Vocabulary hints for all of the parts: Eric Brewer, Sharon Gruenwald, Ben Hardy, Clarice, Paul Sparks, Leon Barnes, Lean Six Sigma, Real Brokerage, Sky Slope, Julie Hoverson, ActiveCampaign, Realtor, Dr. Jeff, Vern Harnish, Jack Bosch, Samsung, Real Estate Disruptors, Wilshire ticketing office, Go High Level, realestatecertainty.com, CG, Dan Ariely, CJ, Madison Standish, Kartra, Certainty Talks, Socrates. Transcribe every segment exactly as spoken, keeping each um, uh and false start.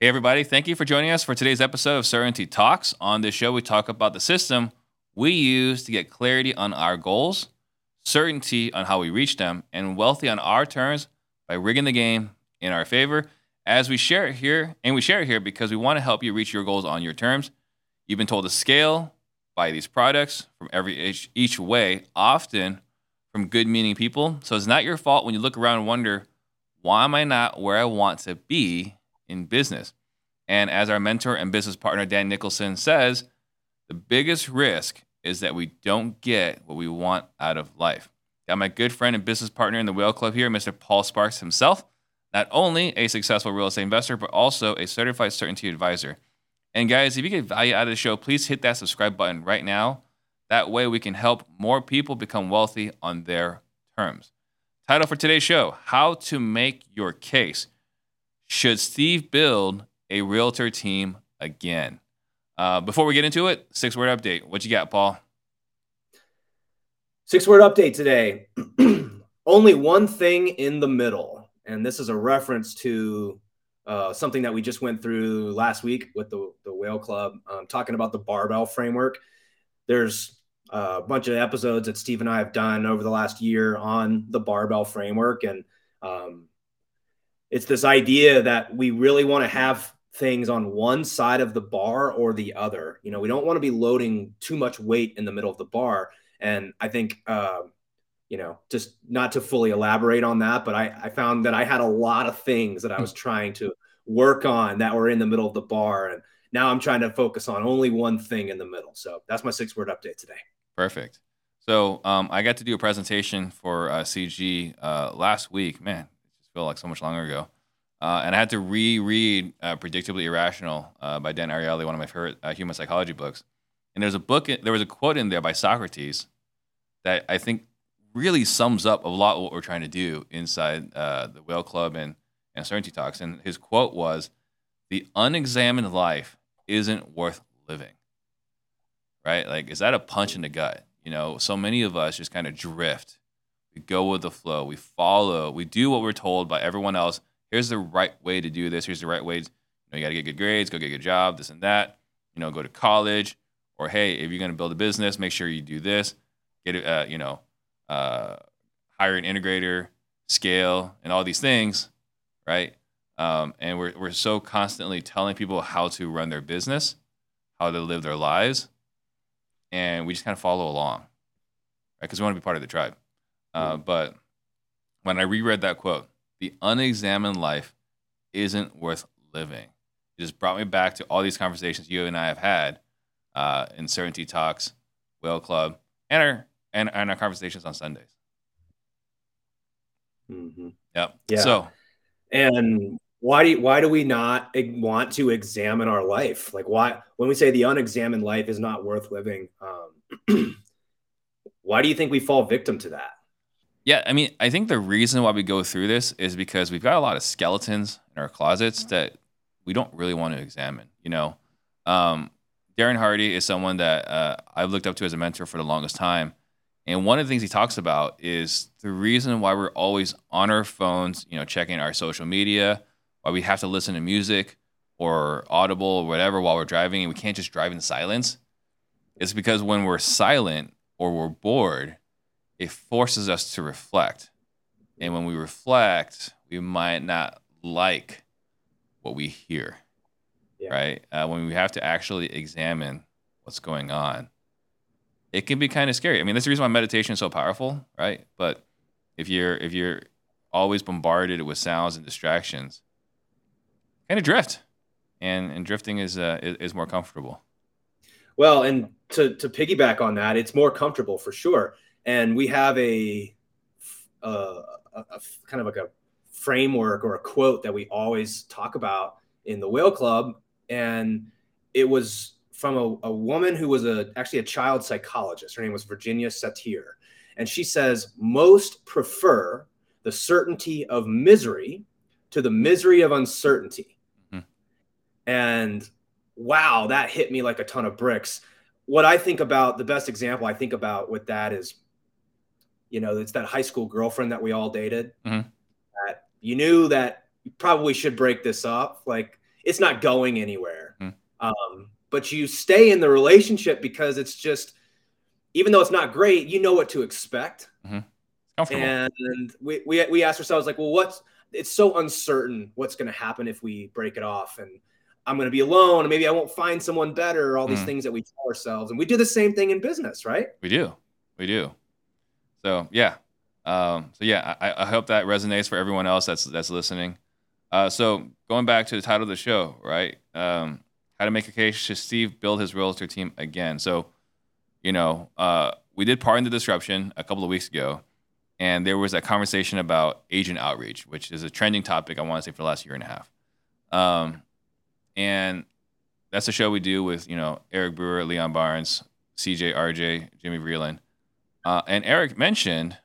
Hey, everybody. Thank you for joining us for today's episode of Certainty Talks. On this show, we talk about the system we use to get clarity on our goals, certainty on how we reach them, and wealthy on our terms by rigging the game in our favor. As we share it here, and we share it here because we want to help you reach your goals on your terms. You've been told to scale, buy these products from every each, each way, often from good-meaning people. So it's not your fault when you look around and wonder, why am I not where I want to be in business? And as our mentor and business partner, Dan Nicholson, says, the biggest risk is that we don't get what we want out of life. Got my good friend and business partner in the Whale Club here, Mister Paul Sparks himself, not only a successful real estate investor, but also a certified certainty advisor. And guys, if you get value out of the show, please hit that subscribe button right now. That way we can help more people become wealthy on their terms. Title for today's show, How to Make Your Case. Should Steve build a realtor team again? Uh, before we get into it, six-word update. What you got, Paul? Six-word update today. Only one thing in the middle. And this is a reference to uh, something that we just went through last week with the, the Whale Club, um, talking about the barbell framework. There's a bunch of episodes that Steve and I have done over the last year on the barbell framework. And um, it's this idea that we really want to have things on one side of the bar or the other. You know, we don't want to be loading too much weight in the middle of the bar. And I think, uh, you know, just not to fully elaborate on that, but I, I found that I had a lot of things that I was trying to work on that were in the middle of the bar. And now I'm trying to focus on only one thing in the middle. So that's my six word update today. Perfect. So um, I got to do a presentation for uh, C G uh, last week, man, it just feels like so much longer ago. Uh, and I had to reread uh, Predictably Irrational uh, by Dan Ariely, one of my favorite uh, human psychology books. And there's a book, there was a quote in there by Socrates that I think really sums up a lot of what we're trying to do inside uh, the Whale Club and, and Certainty Talks. And his quote was, "The unexamined life isn't worth living." Right? Like, is that a punch in the gut? You know, so many of us just kind of drift. We go with the flow. We follow. We do what we're told by everyone else. Here's the right way to do this. Here's the right way. You know, you got to get good grades, go get a good job, this and that. You know, go to college. Or, hey, if you're going to build a business, make sure you do this. Get, uh, you know, uh, hire an integrator, scale, and all these things, right? Um, and we're we're so constantly telling people how to run their business, how to live their lives, and we just kind of follow along, right? Because we want to be part of the tribe. Uh, mm-hmm. But when I reread that quote, the unexamined life isn't worth living. It just brought me back to all these conversations you and I have had uh, in Certainty Talks, Whale Club, and our and, and our conversations on Sundays. Mm-hmm. Yep. Yeah. So, and why do you, why do we not want to examine our life? Like, why, when we say the unexamined life is not worth living, um, why do you think we fall victim to that? Yeah, I mean, I think the reason why we go through this is because we've got a lot of skeletons in our closets that we don't really want to examine. You know, um, Darren Hardy is someone that uh, I've looked up to as a mentor for the longest time. And one of the things he talks about is the reason why we're always on our phones, you know, checking our social media, why we have to listen to music or Audible or whatever while we're driving, and we can't just drive in silence. It's because when we're silent or we're bored, it forces us to reflect. And when we reflect, we might not like what we hear, yeah. right? Uh, when we have to actually examine what's going on, it can be kind of scary. I mean, that's the reason why meditation is so powerful, right? But if you're if you're always bombarded with sounds and distractions, kind of drift, and and drifting is uh, is, is more comfortable. Well, and to to piggyback on that, it's more comfortable for sure. And we have a, a, a, a kind of like a framework or a quote that we always talk about in the Whale Club, and it was from a, a woman who was a actually a child psychologist. Her name was Virginia Satir. And she says, most prefer the certainty of misery to the misery of uncertainty. Mm-hmm. And wow, that hit me like a ton of bricks. What I think about, the best example I think about with that is, you know, it's that high school girlfriend that we all dated. Mm-hmm. That you knew that you probably should break this up. Like, it's not going anywhere. Mm. Um, but you stay in the relationship because it's just, even though it's not great, you know what to expect. Mm-hmm. And we, we, we asked ourselves, like, well, what's, it's so uncertain what's going to happen if we break it off, and I'm going to be alone, and maybe I won't find someone better, or all these mm. things that we tell ourselves. And we do the same thing in business, right? We do. We do. So yeah. Um, so yeah, I, I hope that resonates for everyone else that's, that's listening. Uh, so going back to the title of the show, right? Um, how to make a case to Steve build his realtor team again. So, you know, uh, we did Pardon the Disruption a couple of weeks ago, and there was a conversation about agent outreach, which is a trending topic, I want to say, for the last year and a half. Um, and that's a show we do with, you know, Eric Brewer, Leon Barnes, C J, R J, Jimmy Vreeland. Uh, and Eric mentioned,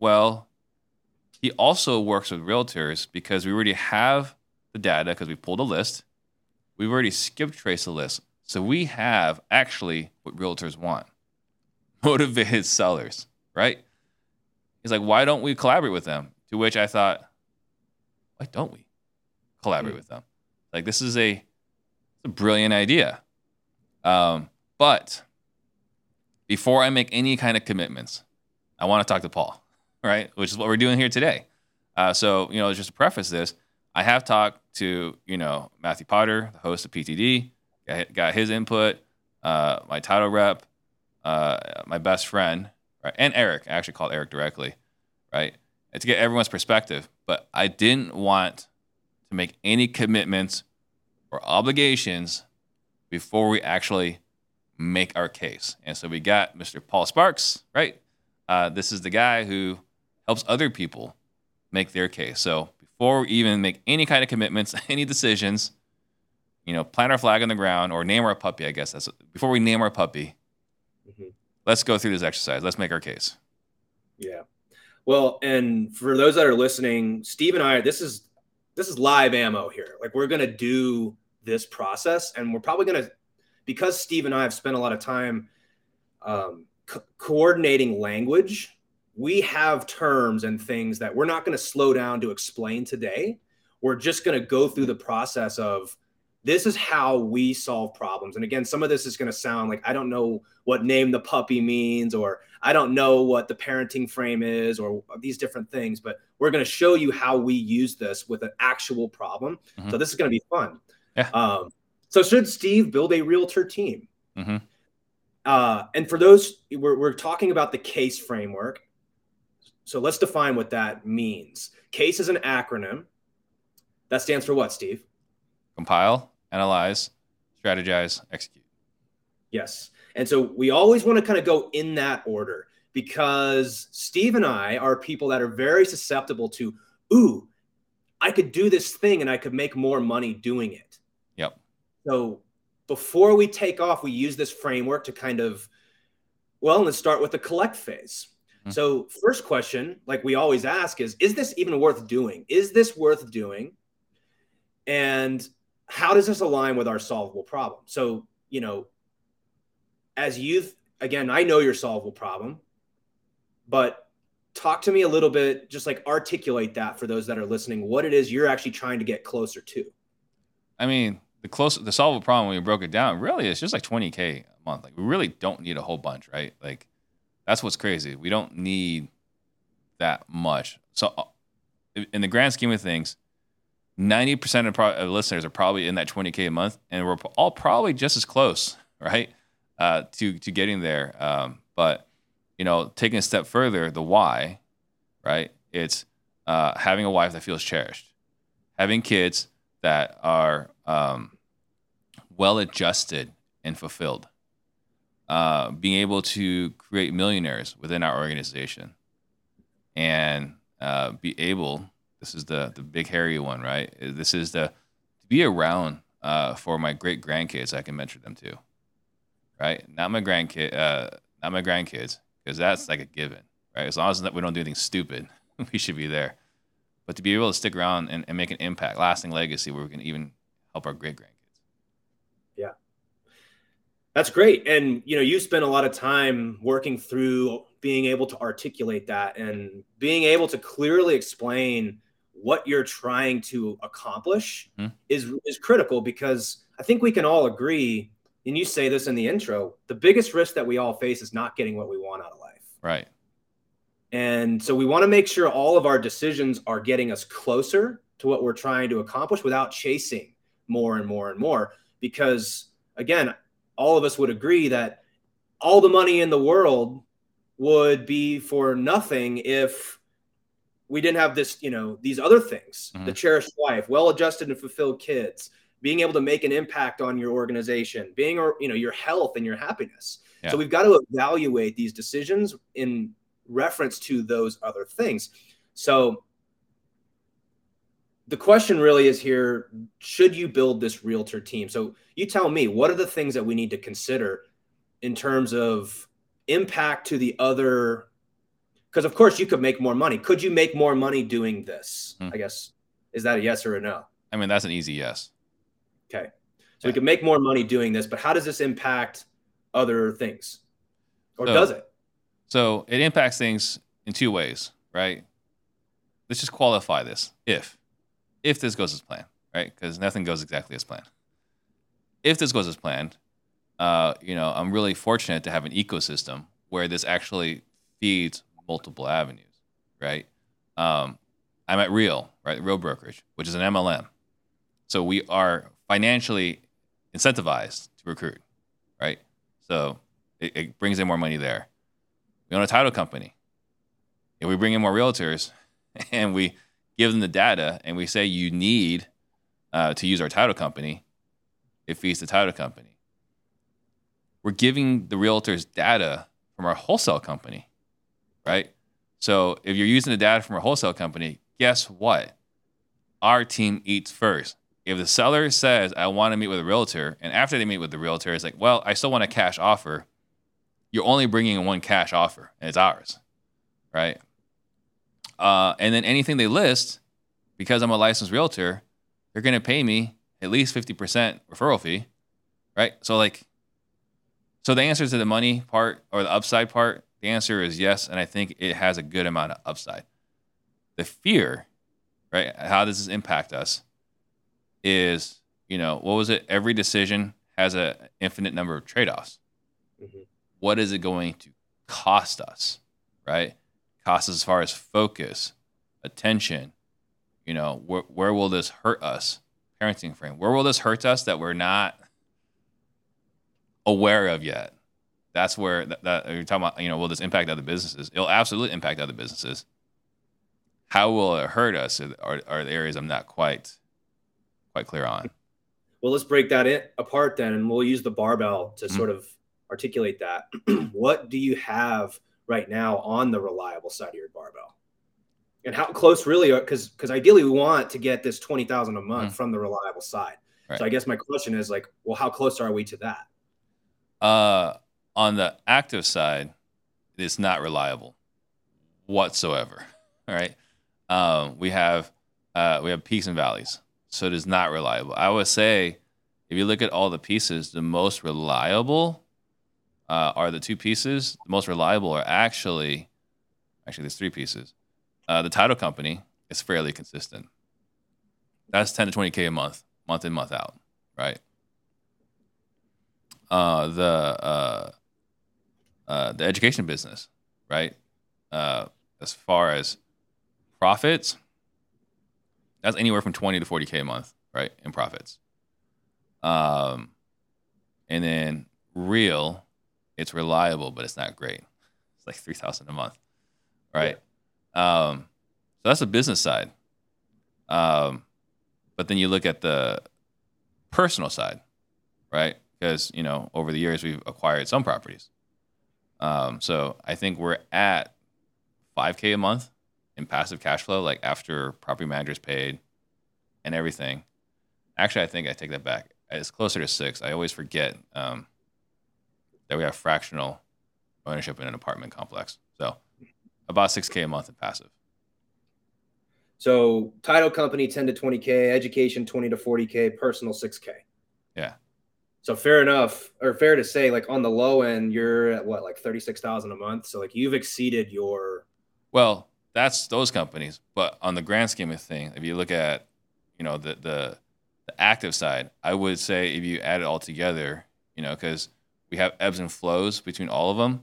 well, he also works with realtors because we already have the data, because we pulled a list. We've already skip traced the list. So we have actually what realtors want, motivated sellers, right? He's like, why don't we collaborate with them? To which I thought, why don't we collaborate mm-hmm. with them? Like, this is a, a brilliant idea. Um, but before I make any kind of commitments, I want to talk to Paul, right? Which is what we're doing here today. Uh, so, you know, just to preface this, I have talked to, you know, Matthew Potter, the host of P T D, got, got his input, uh, my title rep, uh, my best friend, and Eric. I actually called Eric directly, right? And to get everyone's perspective. But I didn't want to make any commitments or obligations before we actually make our case. And so we got Mister Paul Sparks, right? Uh, this is the guy who helps other people make their case. So before we even make any kind of commitments, any decisions, you know, plant our flag on the ground or name our puppy, I guess that's before we name our puppy. Mm-hmm. Let's go through this exercise. Let's make our case. Yeah. Well, and for those that are listening, Steve and I, this is this is live ammo here. Like, we're going to do this process, and we're probably going to, because Steve and I have spent a lot of time um, co- coordinating language, we have terms and things that we're not going to slow down to explain today. We're just going to go through the process of, this is how we solve problems. And again, some of this is going to sound like, I don't know what name the puppy means, or I don't know what the parenting frame is, or these different things, but we're going to show you how we use this with an actual problem. Mm-hmm. So this is going to be fun. Yeah. Um, so should Steve build a realtor team? Mm-hmm. Uh, and for those, we're, we're talking about the CASE framework. So let's define what that means. CASE is an acronym. That stands for what, Steve? Compile, analyze, strategize, execute. Yes. And so we always want to kind of go in that order, because Steve and I are people that are very susceptible to, ooh, I could do this thing and I could make more money doing it. Yep. So before we take off, we use this framework to kind of, well, let's start with the collect phase. Mm-hmm. So first question, like we always ask, is, is this even worth doing? Is this worth doing? And how does this align with our solvable problem? So, you know, as you've, again, I know your solvable problem, but talk to me a little bit, just like articulate that for those that are listening, what it is you're actually trying to get closer to. I mean, the close, the solvable problem, when we broke it down, really, it's just like twenty K a month. Like, we really don't need a whole bunch, right? Like, that's what's crazy. We don't need that much. So in the grand scheme of things, ninety percent of, pro- of listeners are probably in that twenty K a month, and we're all probably just as close, right, uh, to to getting there. Um, but, you know, taking a step further, the why, right, it's uh, having a wife that feels cherished, having kids that are um, well-adjusted and fulfilled, uh, being able to create millionaires within our organization, and uh, be able... This is the the big hairy one, right? This is the to be around uh, for my great grandkids. I can mentor them too, right? Not my grandkid, uh, not my grandkids, because that's like a given, right? As long as we don't do anything stupid, we should be there. But to be able to stick around and, and make an impact, lasting legacy, where we can even help our great grandkids. Yeah, that's great. And you know, you spent a lot of time working through being able to articulate that and being able to clearly explain what you're trying to accomplish mm-hmm. is, is critical, because I think we can all agree, and you say this in the intro, the biggest risk that we all face is not getting what we want out of life. Right. And so we want to make sure all of our decisions are getting us closer to what we're trying to accomplish without chasing more and more and more. Because again, all of us would agree that all the money in the world would be for nothing if we didn't have this, you know, these other things, mm-hmm. the cherished life, well-adjusted and fulfilled kids, being able to make an impact on your organization, being, you know, your health and your happiness. Yeah. So we've got to evaluate these decisions in reference to those other things. So the question really is here, should you build this realtor team? So you tell me, what are the things that we need to consider in terms of impact to the other? Because of course you could make more money. Could you make more money doing this? Hmm. I guess, is that a yes or a no? I mean, that's an easy yes. Okay. So yeah. we can make more money doing this, but how does this impact other things? Or so, does it? So it impacts things in two ways, right? Let's just qualify this. If, if this goes as planned, right? Because nothing goes exactly as planned. If this goes as planned, uh, you know, I'm really fortunate to have an ecosystem where this actually feeds multiple avenues, right? Um, I'm at Real, right? Real Brokerage, which is an M L M. So we are financially incentivized to recruit, right? So it, it brings in more money there. We own a title company. And we bring in more realtors and we give them the data and we say, you need uh, to use our title company. It feeds the title company. We're giving the realtors data from our wholesale company, right? So if you're using the data from our wholesale company, guess what? Our team eats first. If the seller says, I want to meet with a realtor, and after they meet with the realtor, it's like, well, I still want a cash offer. You're only bringing in one cash offer, and it's ours, right? Uh, and then anything they list, because I'm a licensed realtor, they're going to pay me at least fifty percent referral fee, right? So like, so the answer to the money part or the upside part, the answer is yes, and I think it has a good amount of upside. The fear, right, how does this impact us? Is, you know, what was it? Every decision has an infinite number of trade-offs. Mm-hmm. What is it going to cost us, right? Cost us as far as focus, attention, you know, wh- where will this hurt us? Parenting frame. Where will this hurt us that we're not aware of yet? That's where th- that you're talking about, you know, will this impact other businesses? It'll absolutely impact other businesses. How will it hurt us are, are the areas I'm not quite... quite clear on. Well, let's break that in, apart then, and we'll use the barbell to mm-hmm. sort of articulate that. What do you have right now on the reliable side of your barbell? And how close really are, because because ideally we want to get this twenty thousand a month mm-hmm. from the reliable side. Right. So I guess my question is like, well, how close are we to that? Uh, on the active side, it's not reliable whatsoever. All right. Um, we have uh, we have peaks and valleys. So it is not reliable. I would say, if you look at all the pieces, the most reliable uh, are the two pieces. The most reliable are actually, actually, there's three pieces. Uh, the title company is fairly consistent. That's ten to twenty K a month, month in, month out, right? Uh, the uh, uh, the education business, right? Uh, as far as profits. That's anywhere from twenty to forty K a month, right, in profits. Um, and then Real, it's reliable, but it's not great. It's like three thousand dollars a month, right? Yeah. Um, so that's the business side. Um, but then you look at the personal side, right? Because, you know, over the years, we've acquired some properties. Um, so I think we're at five K a month in passive cash flow, like after property managers paid and everything. Actually, I think I take that back. It's closer to six. I always forget um, that we have fractional ownership in an apartment complex. So about six K a month in passive. So title company, ten to twenty K, education, twenty to forty K, personal six K. Yeah. So fair enough, or fair to say, like on the low end, you're at what, like thirty-six thousand a month. So like you've exceeded your, well, that's those companies. But on the grand scheme of things, if you look at, you know, the the, the active side, I would say if you add it all together, you know, because we have ebbs and flows between all of them.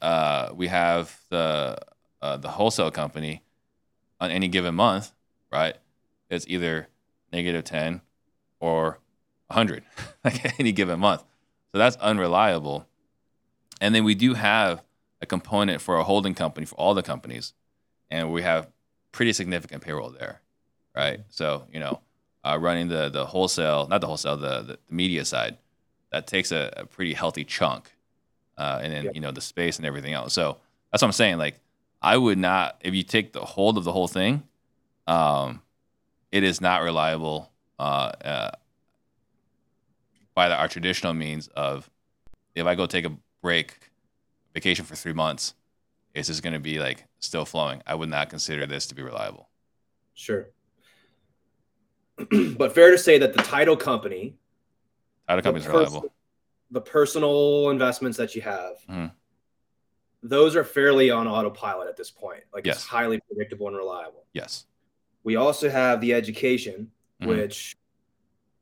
Uh, we have the uh, the wholesale company on any given month, right? It's either negative ten or one hundred, like any given month. So that's unreliable. And then we do have a component for a holding company for all the companies, and we have pretty significant payroll there, right? So, you know, uh, running the the wholesale, not the wholesale, the, the, the media side, that takes a, a pretty healthy chunk. Uh, and then, yeah. you know, the space and everything else. So that's what I'm saying. Like, I would not, if you take the hold of the whole thing, um, it is not reliable uh, uh, by the, our traditional means of, if I go take a break, vacation for three months, it's just going to be like still flowing. I would not consider this to be reliable. Sure. But fair to say that the title company. Title company is reliable. First- the personal investments that you have, mm. those are fairly on autopilot at this point. Like yes. It's highly predictable and reliable. Yes. We also have the education, mm-hmm. which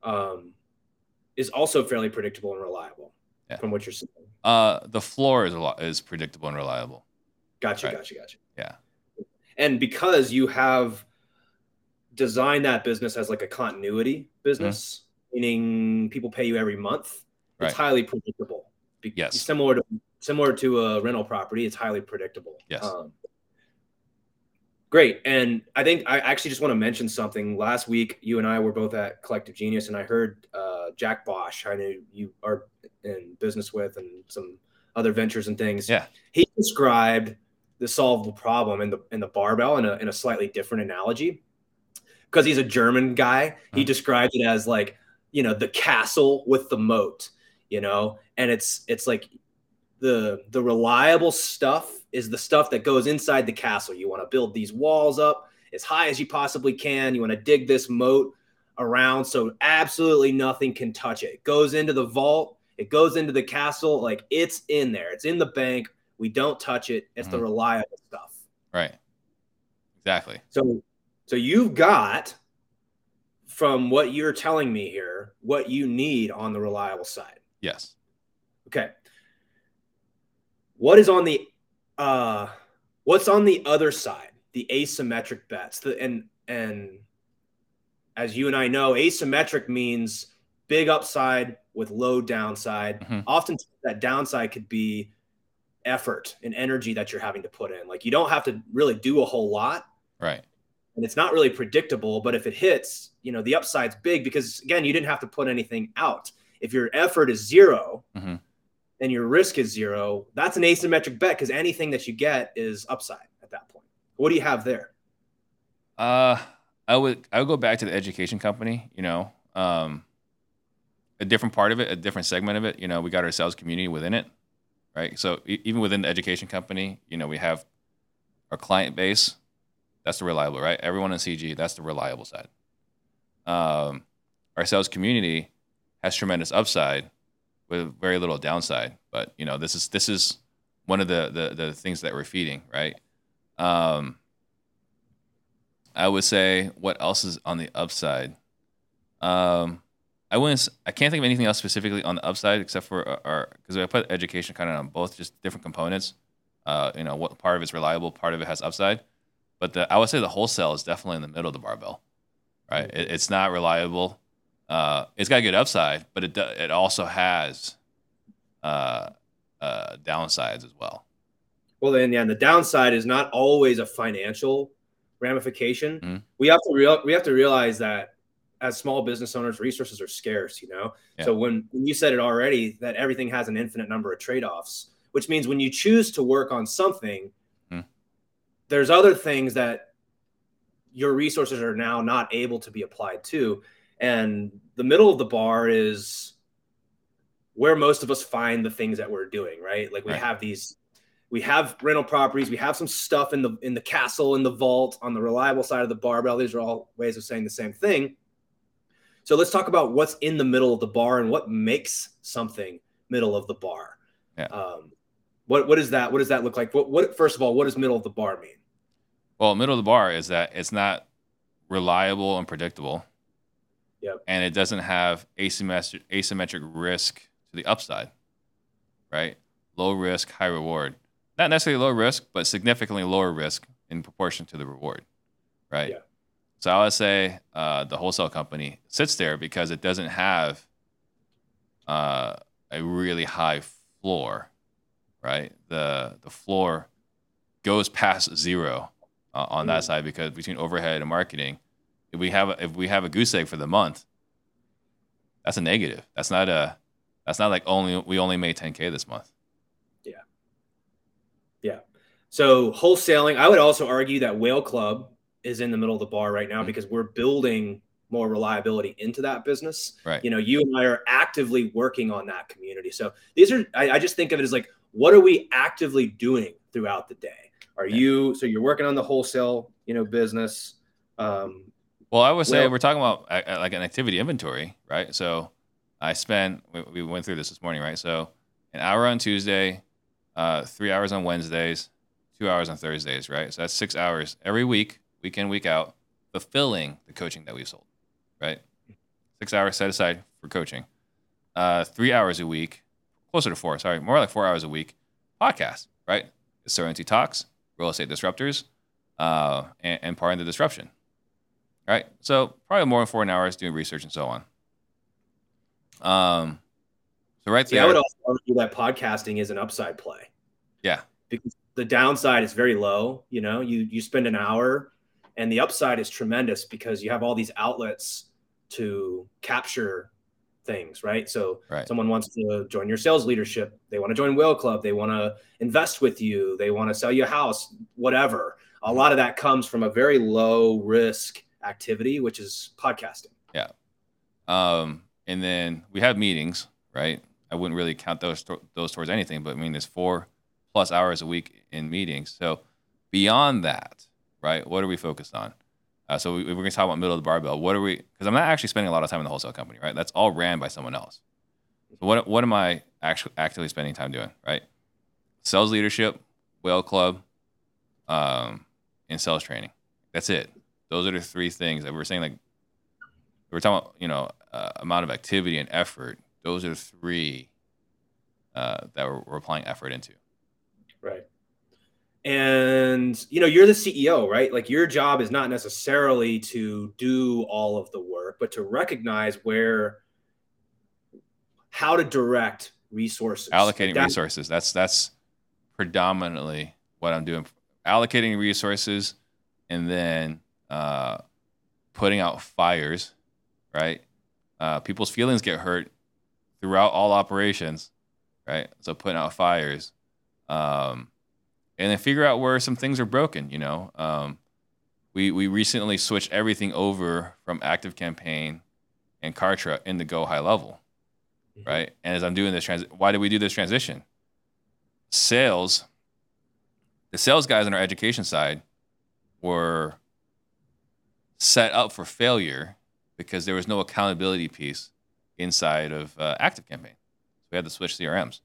um, is also fairly predictable and reliable yeah. from what you're saying. Uh, the floor is a lot, is predictable and reliable. Gotcha. Right. Gotcha. Gotcha. Yeah. And because you have designed that business as like a continuity business, mm-hmm. meaning people pay you every month. It's right. highly predictable. Be- yes. Similar to similar to a rental property, it's highly predictable. Yes. Um, great. And I think I actually just want to mention something. Last week, you and I were both at Collective Genius, and I heard uh, Jack Bosch, I know you are in business with, and some other ventures and things. Yeah. He described the solvable problem in the in the barbell in a in a slightly different analogy, because he's a German guy. Mm-hmm. He described it as like, you know, the castle with the moat. You know, and it's it's like the the reliable stuff is the stuff that goes inside the castle. You want to build these walls up as high as you possibly can. You want to dig this moat around so absolutely nothing can touch it. It goes into the vault. It goes into the castle. Like, it's in there. It's in the bank. We don't touch it. It's mm-hmm. the reliable stuff. Right. Exactly. So so you've got, from what you're telling me here, what you need on the reliable side. Yes. Okay. What is on the uh, what's on the other side? The asymmetric bets. The, and and as you and I know, asymmetric means big upside with low downside. Mm-hmm. Often that downside could be effort and energy that you're having to put in. Like, you don't have to really do a whole lot. Right. And it's not really predictable, but if it hits, you know, the upside's big because, again, you didn't have to put anything out. If your effort is zero mm-hmm. and your risk is zero, that's an asymmetric bet because anything that you get is upside at that point. What do you have there? Uh, I would I would go back to the education company, you know, um, a different part of it, a different segment of it. You know, we got our sales community within it, right? So e- even within the education company, you know, we have our client base. That's the reliable, right? Everyone in C G, that's the reliable side. Um, our sales community has tremendous upside with very little downside. But, you know, this is this is one of the the, the things that we're feeding, right? Um, I would say, what else is on the upside? Um, I wouldn't. I can't think of anything else specifically on the upside except for our, because I put education kind of on both, just different components. Uh, you know, what part of it's reliable, part of it has upside. But the, I would say the wholesale is definitely in the middle of the barbell, right? It, it's not reliable. Uh, it's got a good upside, but it do, it also has uh, uh, downsides as well. Well, then, yeah, and the downside is not always a financial ramification. Mm-hmm. We have to real, we have to realize that as small business owners, resources are scarce, you know? Yeah. So when, when you said it already, that everything has an infinite number of trade-offs, which means when you choose to work on something, there's other things that your resources are now not able to be applied to. And the middle of the bar is where most of us find the things that we're doing, right? Like we right. have these, we have rental properties, we have some stuff in the in the castle, in the vault, on the reliable side of the barbell. These are all ways of saying the same thing. So let's talk about what's in the middle of the bar and what makes something middle of the bar. Yeah. Um, What what is that? What does that look like? What what first of all, what does middle of the bar mean? Well, middle of the bar is that it's not reliable and predictable. Yep. And it doesn't have asymmetric, asymmetric risk to the upside, right? Low risk, high reward. Not necessarily low risk, but significantly lower risk in proportion to the reward, right? Yeah. So I would say uh, the wholesale company sits there because it doesn't have uh, a really high floor, right? The the floor goes past zero uh, on mm-hmm. that side because between overhead and marketing, if we have a, if we have a goose egg for the month, that's a negative. That's not a that's not like only we only made ten K this month. Yeah. Yeah. So wholesaling, I would also argue that Whale Club is in the middle of the bar right now mm-hmm. because we're building more reliability into that business. Right. You know, you and I are actively working on that community. So these are, I, I just think of it as like, what are we actively doing throughout the day? Are yeah. you, so you're working on the wholesale, you know, business. Um, well, I would say well, we're talking about uh, like an activity inventory, right? So I spent, we, we went through this this morning, right? So an hour on Tuesday, uh, three hours on Wednesdays, two hours on Thursdays, right? So that's six hours every week, week in, week out, fulfilling the coaching that we've sold, right? Six hours set aside for coaching. Uh, three hours a week, closer to four, sorry, more like four hours a week, podcast, right? It's Certainty Talks, Real Estate Disruptors, uh, and, and part of the disruption, right? So probably more than four hours doing research and so on. Um, so right there. Yeah, I would also argue that podcasting is an upside play. Yeah. Because the downside is very low. You know, you you spend an hour and the upside is tremendous because you have all these outlets to capture things, right? So right. someone wants to join your sales leadership. They want to join Whale Club. They want to invest with you. They want to sell you a house, whatever. A lot of that comes from a very low risk activity, which is podcasting. Yeah. Um, and then we have meetings, right? I wouldn't really count those, those towards anything, but I mean, there's four plus hours a week in meetings. So beyond that, right? What are we focused on? Uh, so we, we're going to talk about middle of the barbell. What are we? Because I'm not actually spending a lot of time in the wholesale company, right? That's all ran by someone else. So what what am I actually actively spending time doing, right? Sales leadership, Whale Club, um, and sales training. That's it. Those are the three things that we're saying. Like we're talking about, you know, uh, amount of activity and effort. Those are the three uh, that we're, we're applying effort into. Right. And, you know, you're the C E O, right? Like your job is not necessarily to do all of the work, but to recognize where, how to direct resources. Allocating that, resources. That's, that's predominantly what I'm doing. Allocating resources and then uh, putting out fires, right? Uh, people's feelings get hurt throughout all operations, right? So putting out fires. Um, And then figure out where some things are broken, you know. Um, we we recently switched everything over from ActiveCampaign and Kartra into Go High Level, mm-hmm. right? And as I'm doing this, trans- why did we do this transition? Sales, the sales guys on our education side were set up for failure because there was no accountability piece inside of uh, ActiveCampaign. So we had to switch C R Ms.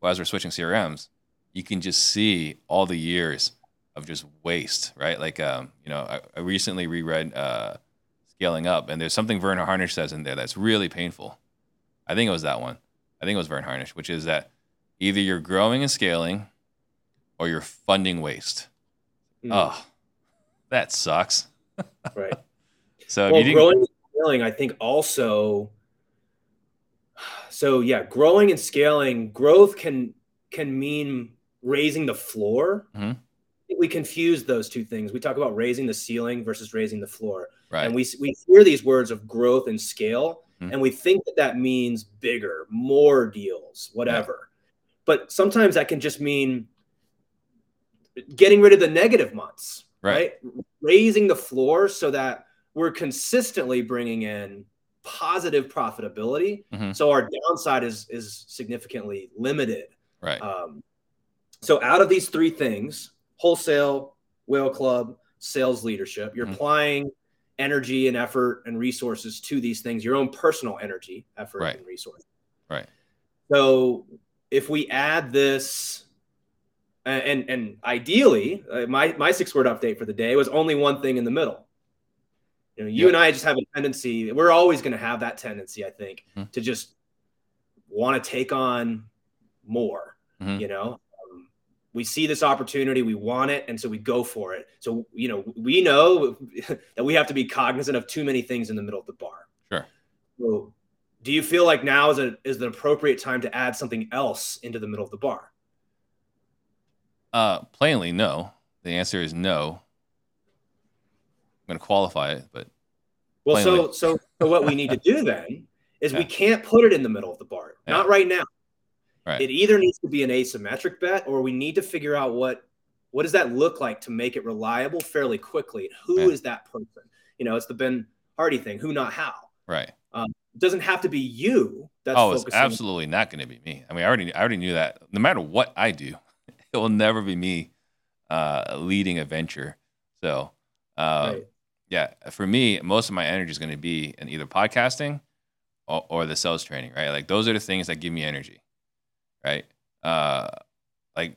Well, as we're switching C R Ms, you can just see all the years of just waste, right? Like, um, you know, I, I recently reread uh, Scaling Up, and there's something Vern Harnish says in there that's really painful. I think it was that one. I think it was Vern Harnish, which is that either you're growing and scaling or you're funding waste. Mm. Oh, that sucks. Right. So well, if you growing and scaling, I think also, so yeah, growing and scaling, growth can can mean raising the floor. Mm-hmm. We confuse those two things. We talk about raising the ceiling versus raising the floor. Right. And we we hear these words of growth and scale, mm-hmm. and we think that that means bigger, more deals, whatever. Yeah. But sometimes that can just mean getting rid of the negative months, right? right? Raising the floor so that we're consistently bringing in positive profitability. Mm-hmm. So our downside is is significantly limited. Right. Um, so out of these three things, wholesale, Whale Club, sales leadership, you're mm-hmm. applying energy and effort and resources to these things, your own personal energy, effort, right. and resources. Right. So if we add this And and ideally, uh, my my six word update for the day was only one thing in the middle. You know, you yep. and I just have a tendency. We're always going to have that tendency, I think, mm-hmm. to just want to take on more. Mm-hmm. You know, um, we see this opportunity, we want it, and so we go for it. So you know, we know that we have to be cognizant of too many things in the middle of the bar. Sure. So, do you feel like now is a is the appropriate time to add something else into the middle of the bar? Uh, plainly, no. The answer is no. I'm going to qualify it, but well, plainly. so so so what we need to do then is yeah. we can't put it in the middle of the bar. Yeah. Not right now. Right. It either needs to be an asymmetric bet, or we need to figure out what what does that look like to make it reliable fairly quickly. Who yeah. is that person? You know, it's the Ben Hardy thing. Who, not how. Right. Um, it doesn't have to be you. That's oh, it's absolutely not going to be me. I mean, I already I already knew that. No matter what I do, it will never be me uh, leading a venture. So, uh, right. yeah, for me, most of my energy is going to be in either podcasting or, or the sales training, right? Like those are the things that give me energy, right? Uh, like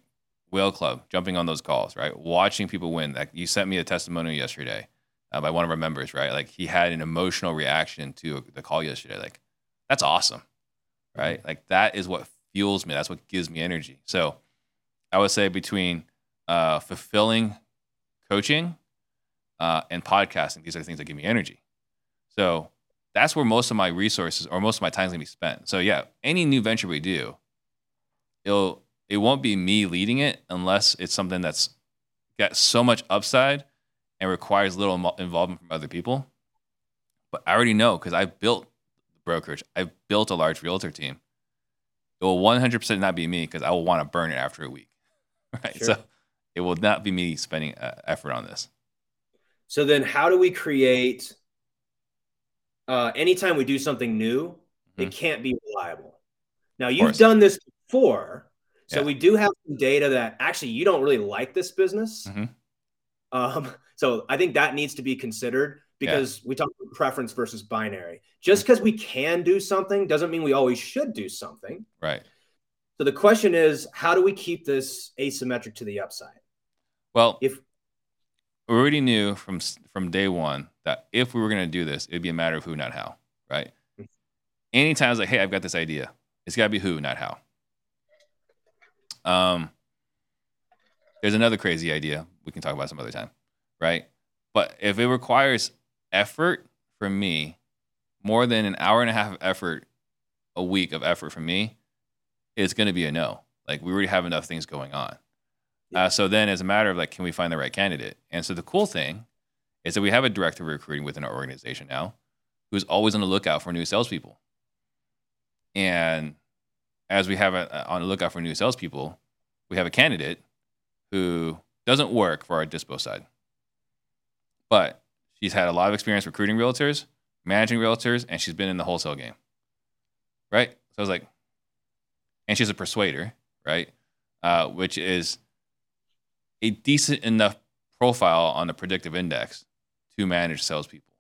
Whale Club, jumping on those calls, right? Watching people win. Like you sent me a testimonial yesterday uh, by one of our members, right? Like he had an emotional reaction to the call yesterday. Like that's awesome, right? Mm-hmm. Like that is what fuels me. That's what gives me energy. So I would say between uh, fulfilling coaching uh, and podcasting, these are the things that give me energy. So that's where most of my resources or most of my time is going to be spent. So yeah, any new venture we do, it'll, it won't be me leading it unless it's something that's got so much upside and requires little Im- involvement from other people. But I already know because I've built brokerage. I've built a large realtor team. It will one hundred percent not be me because I will want to burn it after a week. Right. Sure. So it will not be me spending uh, effort on this. So then how do we create, uh, anytime we do something new, mm-hmm. it can't be reliable. Now you've done this before. So yeah. we do have some data that actually you don't really like this business. Mm-hmm. Um, so I think that needs to be considered because yeah. we talk about preference versus binary. Just because mm-hmm. we can do something doesn't mean we always should do something. Right. So the question is, how do we keep this asymmetric to the upside? Well, if we already knew from from day one that if we were going to do this, it'd be a matter of who, not how, right? Mm-hmm. Anytime I was like, hey, I've got this idea. It's got to be who, not how. Um, there's another crazy idea we can talk about some other time, right? But if it requires effort from me, more than an hour and a half of effort, a week of effort from me, it's going to be a no. Like we already have enough things going on. Uh, so then it's a matter of like, can we find the right candidate? And so the cool thing is that we have a director of recruiting within our organization now who's always on the lookout for new salespeople. And as we have a, on the lookout for new salespeople, we have a candidate who doesn't work for our dispo side, but she's had a lot of experience recruiting realtors, managing realtors, and she's been in the wholesale game. Right? So I was like, and she's a persuader, right? Uh, which is a decent enough profile on the predictive index to manage salespeople.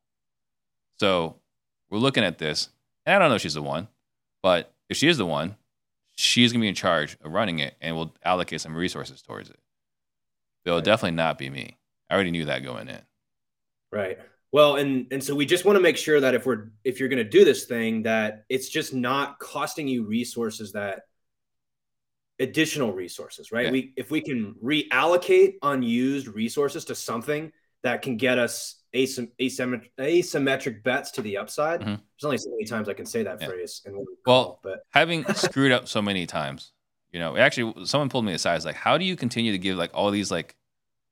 So we're looking at this, and I don't know if she's the one, but if she is the one, she's going to be in charge of running it, and we'll allocate some resources towards it. It'll right. definitely not be me. I already knew that going in. Right. Well, and and so we just want to make sure that if we're if you're going to do this thing, that it's just not costing you resources that additional resources, right? Yeah. We if we can reallocate unused resources to something that can get us asymm- asymmetric, asymmetric bets to the upside. Mm-hmm. There's only so many times I can say that yeah. phrase. And we'll, well but having screwed up so many times, you know, actually someone pulled me aside. It's like, how do you continue to give like all these like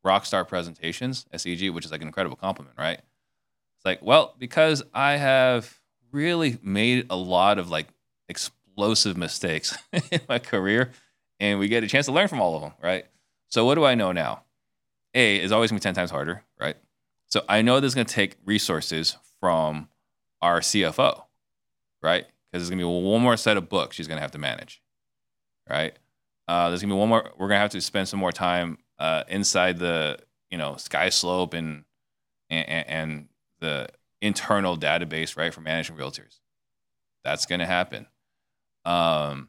rock star presentations at C G, which is like an incredible compliment, right? Like, well, because I have really made a lot of like explosive mistakes in my career, and we get a chance to learn from all of them, right? So what do I know now? A is always gonna be ten times harder, right? So I know this is gonna take resources from our C F O, right? Because there's gonna be one more set of books she's gonna have to manage, right? Uh, there's gonna be one more. We're gonna have to spend some more time uh, inside the you know Sky Slope and and and the internal database, right, for managing realtors. That's going to happen. Um,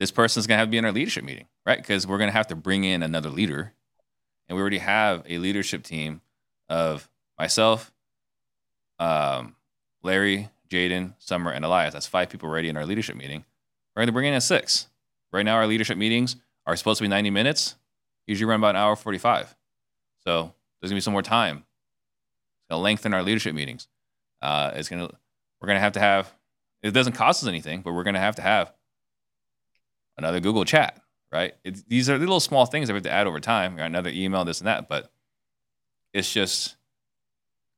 this person's going to have to be in our leadership meeting, right? Because we're going to have to bring in another leader. And we already have a leadership team of myself, um, Larry, Jaden, Summer, and Elias. That's five people already in our leadership meeting. We're going to bring in a six. Right now, our leadership meetings are supposed to be ninety minutes. Usually run about an hour forty-five. So there's going to be some more time. It's going to lengthen our leadership meetings. Uh, it's going to, we're going to have to have, it doesn't cost us anything, but we're going to have to have another Google chat, right? It's, these are little small things that we have to add over time. Another email, this and that, but it's just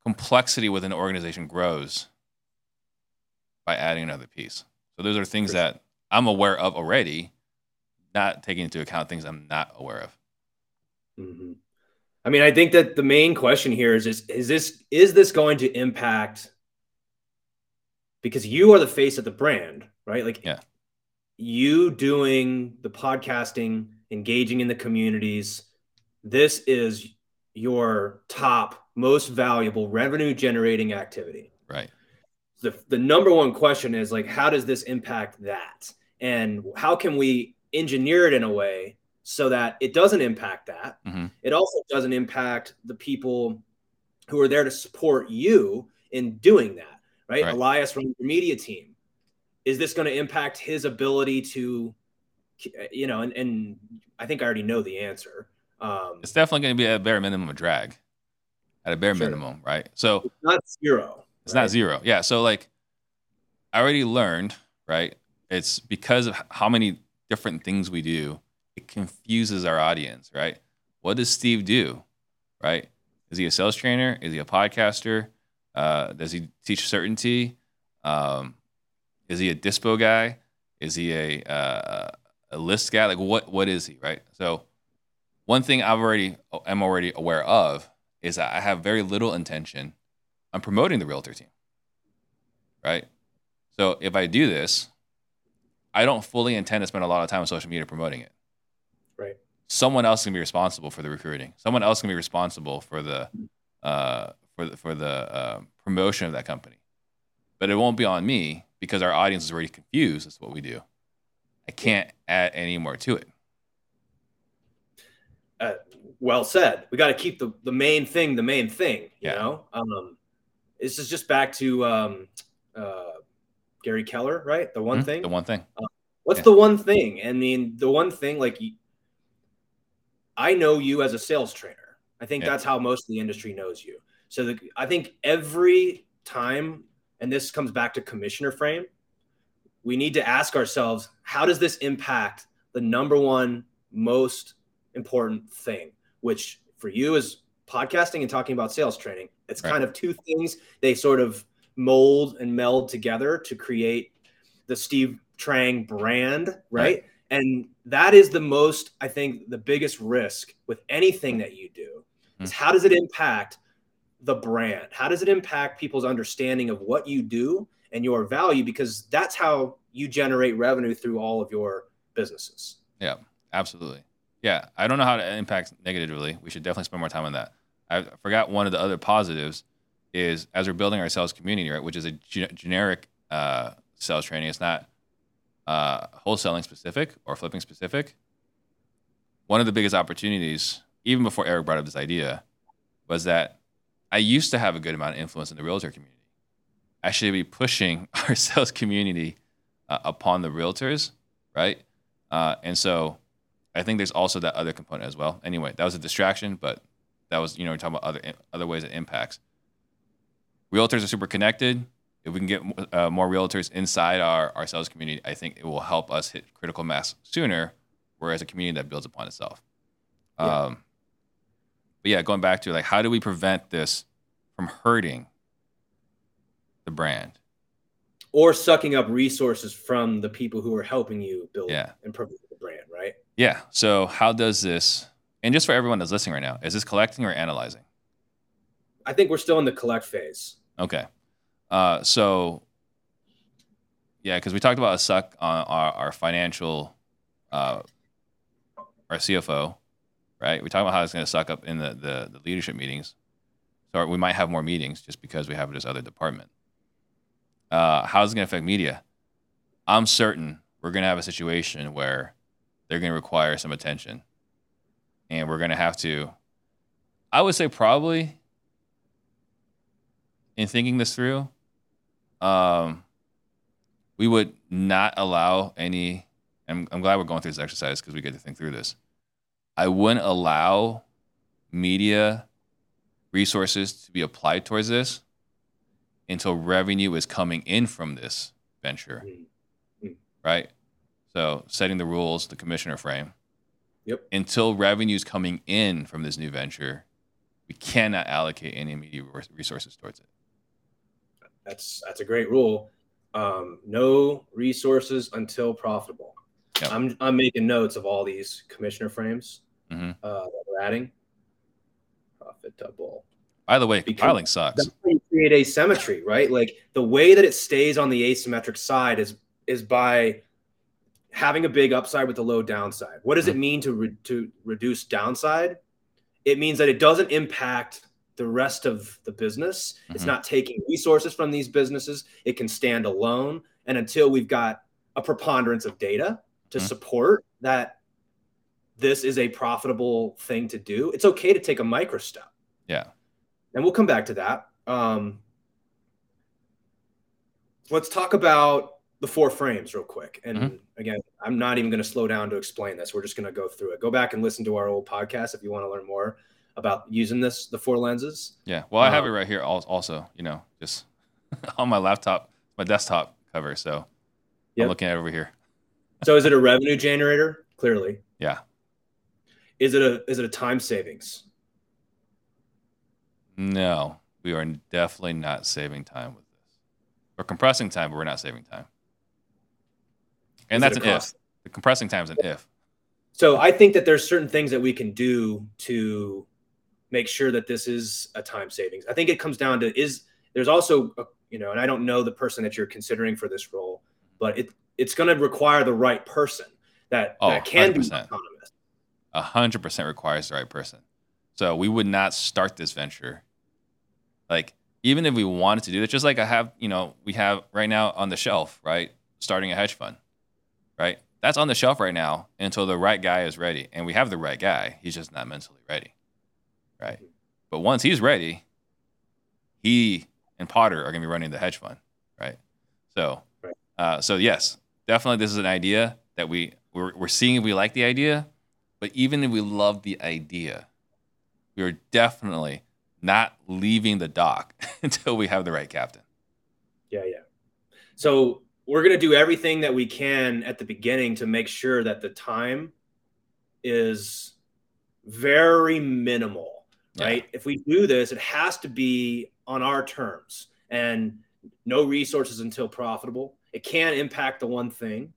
complexity within an organization grows by adding another piece. So those are things that I'm aware of already, not taking into account things I'm not aware of. Mm-hmm. I mean, I think that the main question here is, is, is this, is this going to impact, because you are the face of the brand, right? Like yeah. you doing the podcasting, engaging in the communities. This is your top, most valuable revenue generating activity. Right. The, the number one question is like, how does this impact that? And how can we engineer it in a way so that it doesn't impact that. Mm-hmm. It also doesn't impact the people who are there to support you in doing that, right? right. Elias runs the media team. Is this going to impact his ability to, you know, and, and I think I already know the answer. Um, it's definitely going to be at a bare minimum a drag, at a bare sure. minimum, right? So it's not zero. It's right? not zero. Yeah. So like I already learned, right? It's because of how many different things we do, it confuses our audience, right? What does Steve do, right? Is he a sales trainer? Is he a podcaster? Uh, does he teach certainty? Um, is he a dispo guy? Is he a uh, a list guy? Like what what is he, right? So one thing I've already am already aware of is that I have very little intention on promoting the realtor team, right? So if I do this, I don't fully intend to spend a lot of time on social media promoting it. Right. Someone else can be responsible for the recruiting. Someone else can be responsible for the uh, for the, for the uh, promotion of that company. But it won't be on me because our audience is already confused. That's what we do. I can't add any more to it. Uh, well said. We got to keep the, the main thing the main thing. You yeah. know, um, this is just back to. Um, uh, Gary Keller, right? The one mm-hmm. thing. The one thing. Uh, what's yeah. the one thing? I mean, the one thing, like, I know you as a sales trainer. I think yeah. that's how most of the industry knows you. So the, I think every time, and this comes back to commissioner frame, we need to ask ourselves, how does this impact the number one most important thing, which for you is podcasting and talking about sales training. It's right. kind of two things. They sort of mold and meld together to create the Steve Trang brand, right? right? And that is the most, I think, the biggest risk with anything that you do is mm-hmm. how does it impact the brand? How does it impact people's understanding of what you do and your value? Because that's how you generate revenue through all of your businesses. Yeah, absolutely. Yeah, I don't know how to impact negatively. We should definitely spend more time on that. I forgot one of the other positives is as we're building our sales community, right, which is a ge- generic uh, sales training. It's not uh, wholesaling specific or flipping specific. One of the biggest opportunities, even before Eric brought up this idea, was that I used to have a good amount of influence in the realtor community. I should be pushing our sales community uh, upon the realtors, right? Uh, and so I think there's also that other component as well. Anyway, that was a distraction, but that was, you know, we're talking about other other ways it impacts. Realtors are super connected. If we can get uh, more realtors inside our, our sales community, I think it will help us hit critical mass sooner, whereas a community that builds upon itself. Yeah. Um, but yeah, going back to like, how do we prevent this from hurting the brand? Or sucking up resources from the people who are helping you build yeah. and promote the brand, right? Yeah. So how does this, and just for everyone that's listening right now, is this collecting or analyzing? I think we're still in the collect phase. Okay. Uh, so, yeah, because we talked about a suck on our, our financial, uh, our C F O, right? We talked about how it's going to suck up in the, the, the leadership meetings. So we might have more meetings just because we have this other department. Uh, how's it going to affect media? I'm certain we're going to have a situation where they're going to require some attention. And we're going to have to, I would say probably, in thinking this through, um, we would not allow any, and I'm glad we're going through this exercise because we get to think through this. I wouldn't allow media resources to be applied towards this until revenue is coming in from this venture, right? So setting the rules, the commissioner frame. Yep. Until revenue's coming in from this new venture, we cannot allocate any media resources towards it. That's that's a great rule. Um, no resources until profitable. Yep. I'm I'm making notes of all these commissioner frames mm-hmm. uh, that we're adding. Profitable. By the way, compiling sucks. That's how you create asymmetry, right? Like the way that it stays on the asymmetric side is is by having a big upside with a low downside. What does mm-hmm. it mean to re- to reduce downside? It means that it doesn't impact the rest of the business. Mm-hmm. It's not taking resources from these businesses. It can stand alone. And until we've got a preponderance of data to mm-hmm. support that this is a profitable thing to do, it's okay to take a micro step. Yeah. And we'll come back to that. Um, let's talk about the four frames real quick. And mm-hmm. again, I'm not even going to slow down to explain this. We're just going to go through it. Go back and listen to our old podcast if you want to learn more about using this, the four lenses. Yeah. Well, I have um, it right here also, you know, just on my laptop, my desktop cover. So yep. I'm looking at it over here. So is it a revenue generator? Clearly. Yeah. Is it a, is it a time savings? No, we are definitely not saving time with this. We're compressing time, but we're not saving time. And is that's an if. The compressing time is an if. So I think that there's certain things that we can do to make sure that this is a time savings. I think it comes down to is there's also, a, you know, and I don't know the person that you're considering for this role, but it it's going to require the right person that, oh, that can one hundred percent. Be autonomous. A hundred percent requires the right person. So we would not start this venture. Like even if we wanted to do this, just like I have, you know, we have right now on the shelf, right? Starting a hedge fund. Right? That's on the shelf right now until the right guy is ready. And we have the right guy. He's just not mentally ready. Right? But once he's ready, he and Potter are going to be running the hedge fund. Right? So, uh, so yes, definitely this is an idea that we, we're, we're seeing if we like the idea. But even if we love the idea, we are definitely not leaving the dock until we have the right captain. Yeah, yeah. So... we're going to do everything that we can at the beginning to make sure that the time is very minimal, right? Yeah. If we do this, it has to be on our terms and no resources until profitable. It can impact the one thing.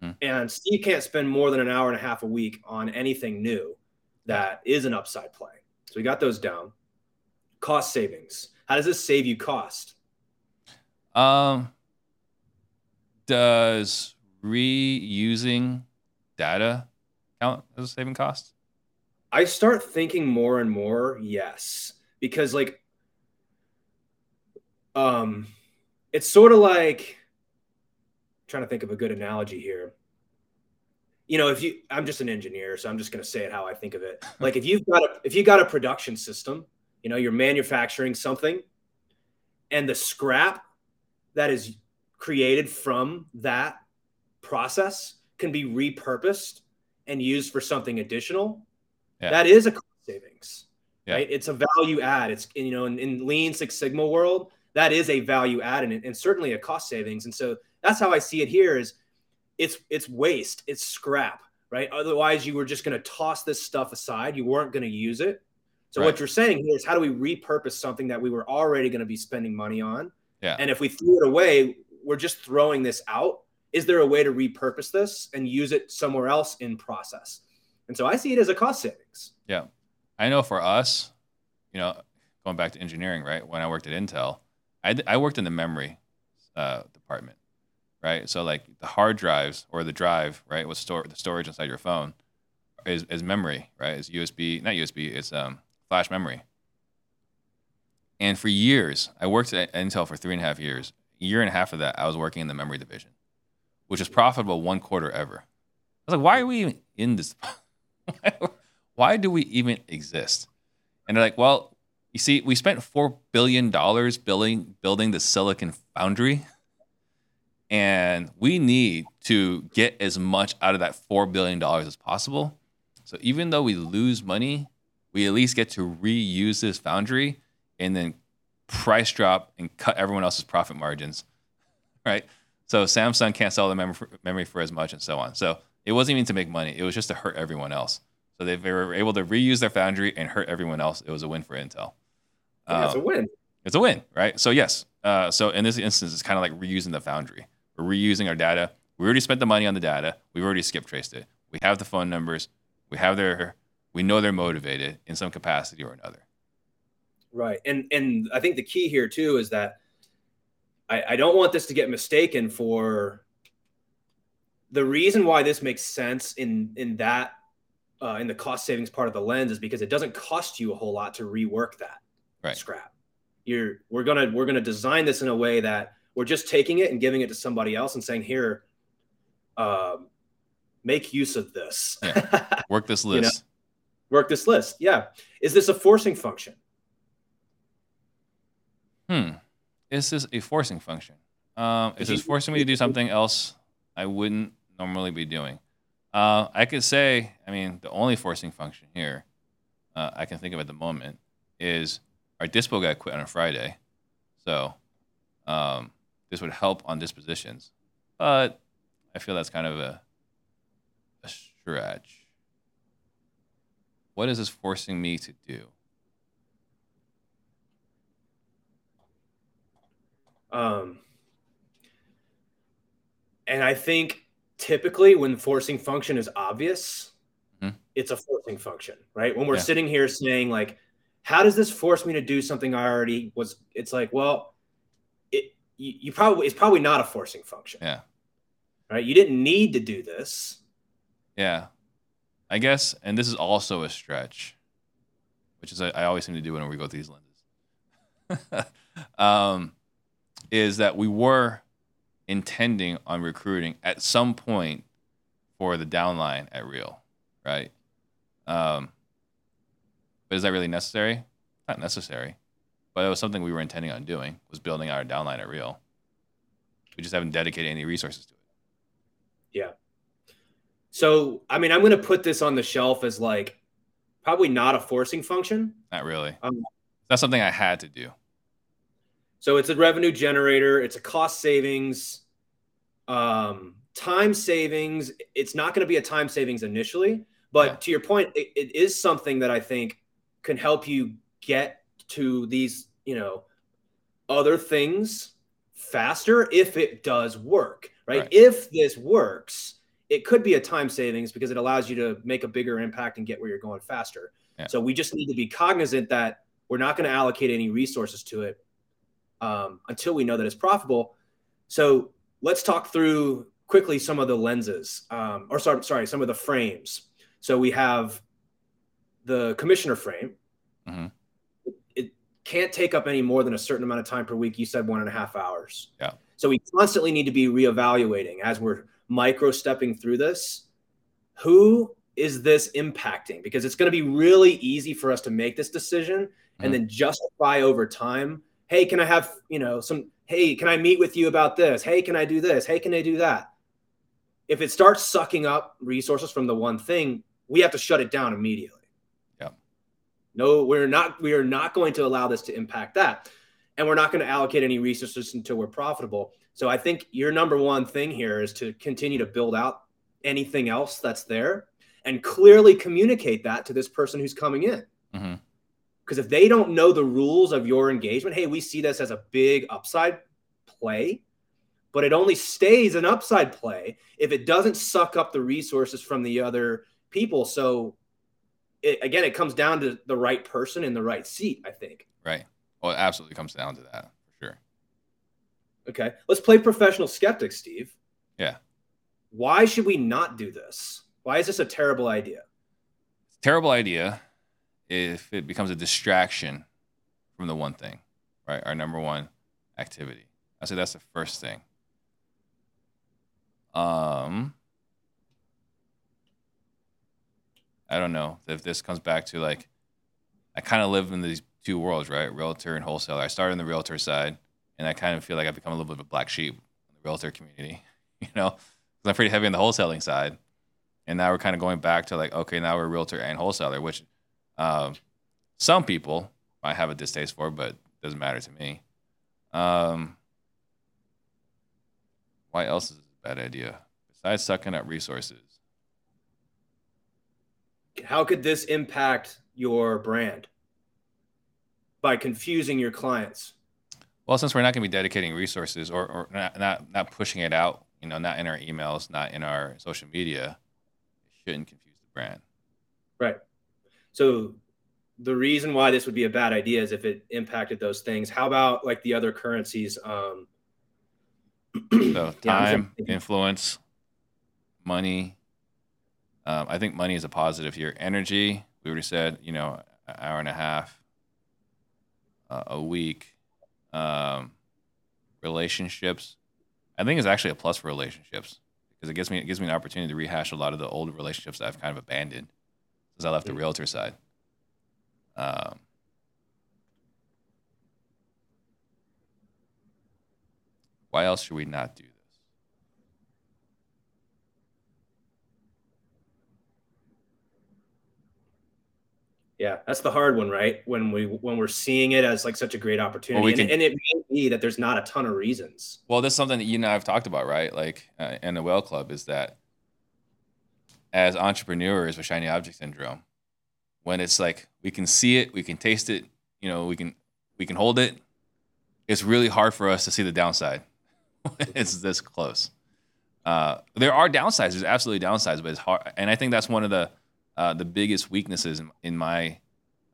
Mm-hmm. And Steve can't spend more than an hour and a half a week on anything new that is an upside play. So we got those down. Cost savings. How does this save you cost? Um. Does reusing data count as a saving cost? I start thinking more and more, yes. Because like, um, it's sort of like, I'm trying to think of a good analogy here. You know, if you, I'm just an engineer, so I'm just going to say it how I think of it. Like if you've got a, if you got a production system, you know, you're manufacturing something and the scrap that is created from that process can be repurposed and used for something additional. Yeah. That is a cost savings, yeah. right? It's a value add. It's, you know, in, in Lean Six Sigma world, that is a value add and, and certainly a cost savings. And so that's how I see it here is it's, it's waste, it's scrap, right? Otherwise you were just going to toss this stuff aside. You weren't going to use it. So right. what you're saying here is how do we repurpose something that we were already going to be spending money on? Yeah. And if we threw it away, we're just throwing this out. Is there a way to repurpose this and use it somewhere else in process? And so I see it as a cost savings. Yeah. I know for us, you know, going back to engineering, right? When I worked at Intel, I, I worked in the memory uh, department, right? So like the hard drives or the drive, right? With store, the storage inside your phone is, is memory, right? It's U S B, not U S B, it's um, flash memory. And for years, I worked at Intel for three and a half years. Year and a half of that, I was working in the memory division, which is profitable one quarter ever. was like, why are we even in this? Why do we even exist? And they're like, well, you see, we spent four billion dollars building, building the Silicon Foundry. And we need to get as much out of that four billion dollars as possible. So even though we lose money, we at least get to reuse this foundry and then price drop and cut everyone else's profit margins, right? So Samsung can't sell the mem- memory for as much and so on. So it wasn't even to make money. It was just to hurt everyone else. So they were able to reuse their foundry and hurt everyone else. It was a win for Intel. Um, yeah, it's a win. It's a win, right? So yes. Uh, so in this instance, it's kind of like reusing the foundry. We're reusing our data. We already spent the money on the data. We've already skip traced it. We have the phone numbers. We have their, we know they're motivated in some capacity or another. Right. And and I think the key here too is that I, I don't want this to get mistaken for the reason why this makes sense in in that uh, in the cost savings part of the lens is because it doesn't cost you a whole lot to rework that right. scrap. You're we're gonna we're gonna design this in a way that we're just taking it and giving it to somebody else and saying, here, um, make use of this. Yeah. Work this list. you know? Work this list. Yeah. Is this a forcing function? Hmm. Is this a forcing function? Um, is this forcing me to do something else I wouldn't normally be doing? Uh, I could say, I mean, the only forcing function here uh, I can think of at the moment is our dispo guy quit on a Friday. So um, this would help on dispositions. But I feel that's kind of a, a stretch. What is this forcing me to do? Um, and I think typically when the forcing function is obvious, mm-hmm. it's a forcing function, right? When we're yeah. sitting here saying like, how does this force me to do something I already was, it's like, well, it, you, you probably, it's probably not a forcing function. Yeah. Right. You didn't need to do this. Yeah, I guess. And this is also a stretch, which is, I, I always seem to do whenever we go through these lenses. um, is that we were intending on recruiting at some point for the downline at Real, right? Um, but is that really necessary? Not necessary, but it was something we were intending on doing, was building our downline at Real. We just haven't dedicated any resources to it. Yeah. So, I mean, I'm going to put this on the shelf as like, probably not a forcing function. Not really. Um, That's something I had to do. So it's a revenue generator. It's a cost savings, um, time savings. It's not going to be a time savings initially, but yeah. to your point, it, it is something that I think can help you get to these, you know, other things faster if it does work, right? right? If this works, it could be a time savings because it allows you to make a bigger impact and get where you're going faster. Yeah. So we just need to be cognizant that we're not going to allocate any resources to it Um, until we know that it's profitable. So let's talk through quickly some of the lenses, um, or sorry, sorry, some of the frames. So we have the commissioner frame. Mm-hmm. It, it can't take up any more than a certain amount of time per week. You said one and a half hours. Yeah. So we constantly need to be reevaluating as we're micro stepping through this. Who is this impacting? Because it's going to be really easy for us to make this decision mm-hmm. and then justify over time. Hey, can I have, you know, some, hey, can I meet with you about this? Hey, can I do this? Hey, can I do that? If it starts sucking up resources from the one thing, we have to shut it down immediately. Yeah. No, we're not, we are not going to allow this to impact that. And we're not going to allocate any resources until we're profitable. So I think your number one thing here is to continue to build out anything else that's there and clearly communicate that to this person who's coming in. Mm-hmm. Because if they don't know the rules of your engagement, hey, we see this as a big upside play, but it only stays an upside play if it doesn't suck up the resources from the other people. So, it, again, it comes down to the right person in the right seat, I think. Right. Well, it absolutely comes down to that, for sure. Okay. Let's play professional skeptic, Steve. Yeah. Why should we not do this? Why is this a terrible idea? Terrible idea. If it becomes a distraction from the one thing, right? Our number one activity. I say that's the first thing. Um, I don't know if this comes back to like, I kind of live in these two worlds, right? Realtor and wholesaler. I started on the realtor side, and I kind of feel like I've become a little bit of a black sheep in the realtor community, you know, because I'm pretty heavy on the wholesaling side. And now we're kind of going back to like, okay, now we're realtor and wholesaler, which um, some people might have a distaste for, but it doesn't matter to me. Um, why else is this a bad idea? Besides sucking up resources. How could this impact your brand? By confusing your clients. Well, since we're not going to be dedicating resources or, or not, not not pushing it out, you know, not in our emails, not in our social media, it shouldn't confuse the brand. Right. So the reason why this would be a bad idea is if it impacted those things. How about like the other currencies? Um, so time, influence, money. Um, I think money is a positive here. Energy, we already said, you know, an hour and a half, uh, a week. Um, relationships, I think it's actually a plus for relationships because it gives me it gives me an opportunity to rehash a lot of the old relationships that I've kind of abandoned since I left the realtor side. Um, why else should we not do this? Yeah, that's the hard one, right? When we when we're seeing it as like such a great opportunity, well, we can, and, and it may be that there's not a ton of reasons. Well, that's something that you and I have talked about, right? Like, uh, in the Whale Club, is that as entrepreneurs with shiny object syndrome, when it's like we can see it, we can taste it, you know, we can we can hold it. It's really hard for us to see the downside when it's this close. Uh, there are downsides. There's absolutely downsides, but it's hard, and I think that's one of the. Uh, the biggest weaknesses in, in my,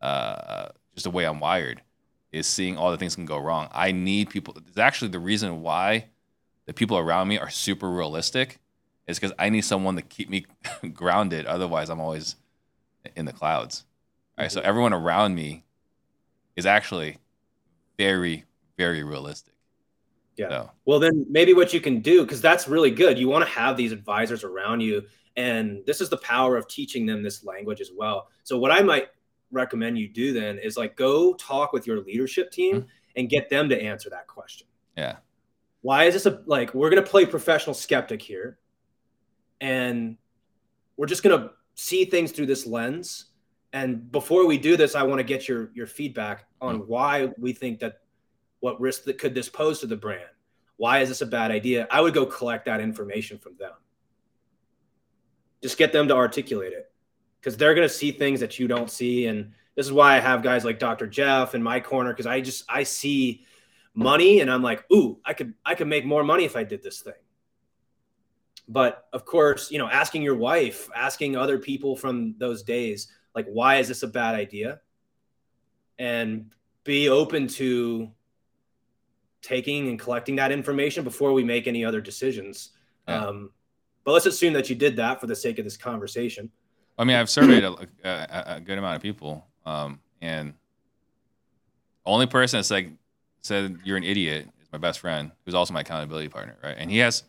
uh, just the way I'm wired, is seeing all the things can go wrong. I need people. It's actually the reason why the people around me are super realistic, is because I need someone to keep me grounded. Otherwise, I'm always in the clouds. All right. So everyone around me is actually very, very realistic. Yeah. So. Well, then maybe what you can do, because that's really good. You want to have these advisors around you. And this is the power of teaching them this language as well. So what I might recommend you do then is like go talk with your leadership team mm-hmm. and get them to answer that question. Yeah. Why is this a, like, we're going to play professional skeptic here, and we're just going to see things through this lens. And before we do this, I want to get your, your feedback on mm-hmm. why we think that, what risk that could this pose to the brand? Why is this a bad idea? I would go collect that information from them. Just get them to articulate it, because they're going to see things that you don't see. And this is why I have guys like Doctor Jeff in my corner, because I just I see money and I'm like, ooh, I could I could make more money if I did this thing. But of course, you know, asking your wife, asking other people from those days, like, why is this a bad idea? And be open to taking and collecting that information before we make any other decisions. Yeah. Um, But let's assume that you did that for the sake of this conversation. I mean, I've surveyed a, a, a good amount of people, um, and only person that's like said you're an idiot is my best friend, who's also my accountability partner, right? And he has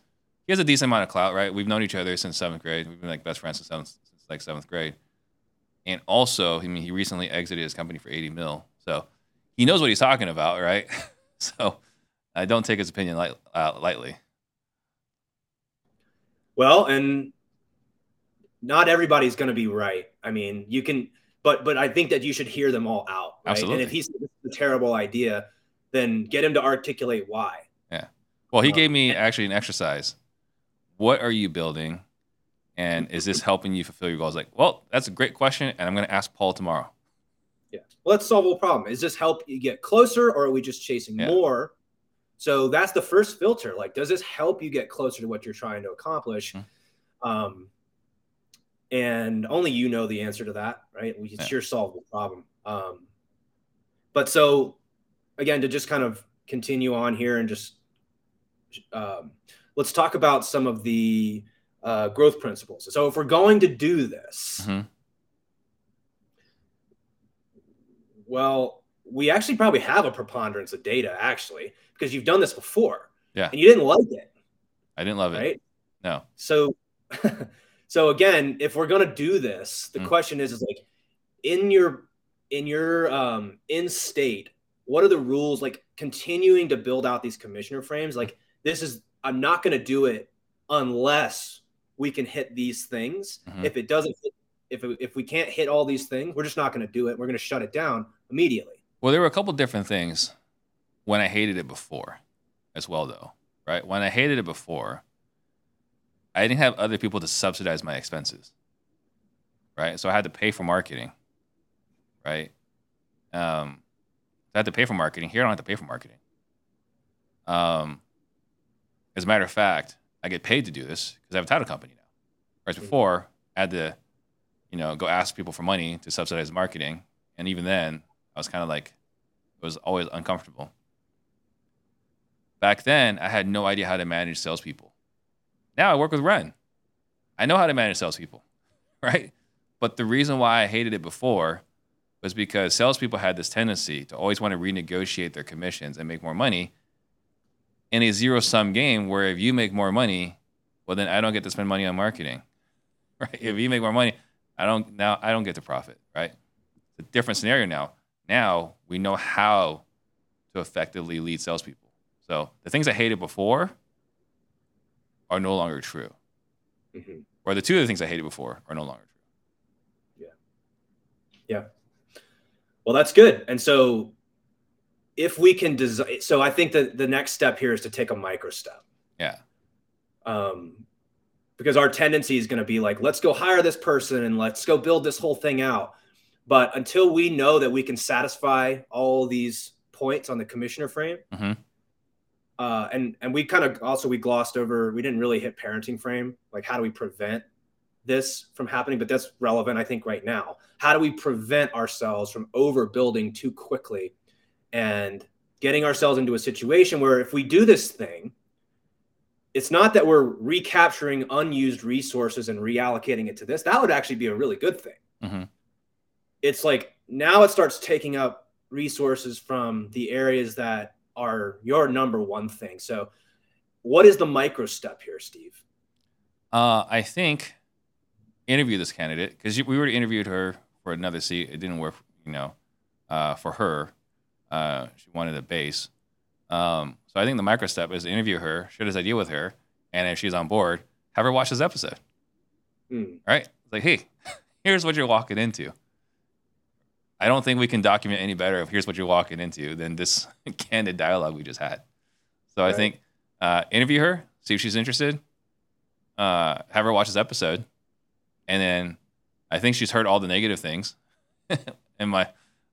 he has a decent amount of clout, right? We've known each other since seventh grade. We've been like best friends since seventh, since like seventh grade. And also, I mean, he recently exited his company for eighty mil, so he knows what he's talking about, right? So I don't take his opinion light, uh, lightly. Well, and not everybody's going to be right. I mean, you can, but but I think that you should hear them all out. Right? Absolutely. And if he's a terrible idea, then get him to articulate why. Yeah. Well, he um, gave me actually an exercise. What are you building, and is this helping you fulfill your goals? Like, well, that's a great question, and I'm going to ask Paul tomorrow. Yeah. Well, let's solve a problem. Is this help you get closer, or are we just chasing yeah. more? So that's the first filter. Like, does this help you get closer to what you're trying to accomplish? Mm-hmm. Um, and only you know the answer to that, right? It's yeah. your solvable problem. Um, but so, again, to just kind of continue on here and just um, let's talk about some of the uh, growth principles. So if we're going to do this, mm-hmm. well, we actually probably have a preponderance of data, actually, because you've done this before. Yeah. And you didn't like it. I didn't love it. Right? No. So So again, if we're going to do this, the mm. question is, is like in your, in your, um, in state, what are the rules? Like continuing to build out these commissioner frames. Like this is, I'm not going to do it unless we can hit these things. Mm-hmm. If it doesn't, if, it, if we can't hit all these things, we're just not going to do it. We're going to shut it down immediately. Well, there were a couple different things when I hated it before as well, though, right? When I hated it before, I didn't have other people to subsidize my expenses, right? So I had to pay for marketing, right? Um, I had to pay for marketing. Here, I don't have to pay for marketing. Um, as a matter of fact, I get paid to do this because I have a title company now. Whereas before, I had to, you know, go ask people for money to subsidize marketing. And even then, I was kind of like, it was always uncomfortable. Back then, I had no idea how to manage salespeople. Now I work with Ren. I know how to manage salespeople, right? But the reason why I hated it before was because salespeople had this tendency to always want to renegotiate their commissions and make more money in a zero-sum game where if you make more money, well, then I don't get to spend money on marketing, right? If you make more money, I don't now I don't get to profit, right? It's a different scenario now. Now we know how to effectively lead salespeople. So the things I hated before are no longer true. Mm-hmm. Or the two of the things I hated before are no longer true. Yeah. Yeah. Well, that's good. And so if we can design, so I think that the next step here is to take a micro step. Yeah. Um, because our tendency is going to be like, let's go hire this person and let's go build this whole thing out. But until we know that we can satisfy all these points on the commissioner frame, mm-hmm. Uh, and, and we kind of also, we glossed over, we didn't really hit parenting frame. Like, how do we prevent this from happening? But that's relevant, I think, right now. How do we prevent ourselves from overbuilding too quickly and getting ourselves into a situation where if we do this thing, it's not that we're recapturing unused resources and reallocating it to this. That would actually be a really good thing. Mm-hmm. It's like, now it starts taking up resources from the areas that are your number one thing. So what is the micro step here, Steve? Uh, I think interview this candidate, because we already interviewed her for another seat. It didn't work, you know, uh, for her. Uh, she wanted a base. Um, so I think the micro step is to interview her, share this idea with her, and if she's on board, have her watch this episode. Mm. Right? Like, hey, here's what you're walking into. I don't think we can document any better if here's what you're walking into than this candid dialogue we just had. So right. I think uh, interview her, see if she's interested, uh, have her watch this episode. And then I think she's heard all the negative things and my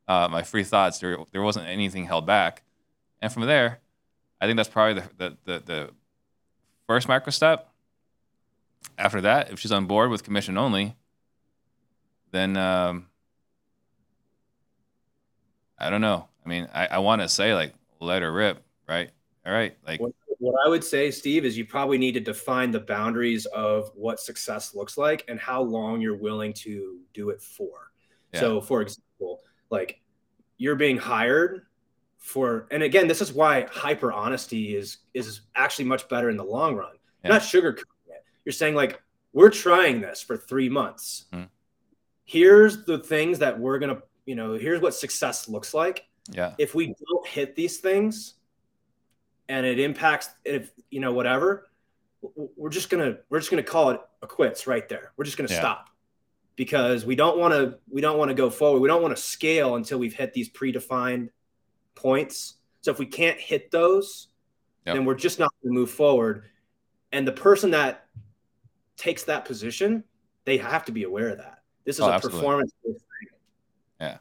uh, my free thoughts. There, there wasn't anything held back. And from there, I think that's probably the, the, the, the first micro step. After that, if she's on board with commission only, then... Um, I don't know. I mean, I, I want to say, like, let her rip, right? All right. Like, what, what I would say, Steve, is you probably need to define the boundaries of what success looks like and how long you're willing to do it for. Yeah. So, for example, like, you're being hired for, and again, this is why hyper honesty is is actually much better in the long run. Yeah. Not sugarcoating it. You're saying, like, we're trying this for three months. Mm-hmm. Here's the things that we're gonna. You know, here's what success looks like. Yeah. If we don't hit these things and it impacts, if, you know, whatever, we're just going to, we're just going to call it a quits right there. We're just going to yeah. stop because we don't want to, we don't want to go forward. We don't want to scale until we've hit these predefined points. So if we can't hit those, yep. then we're just not going to move forward. And the person that takes that position, they have to be aware of that. This is oh, a absolutely. performance thing. Yeah.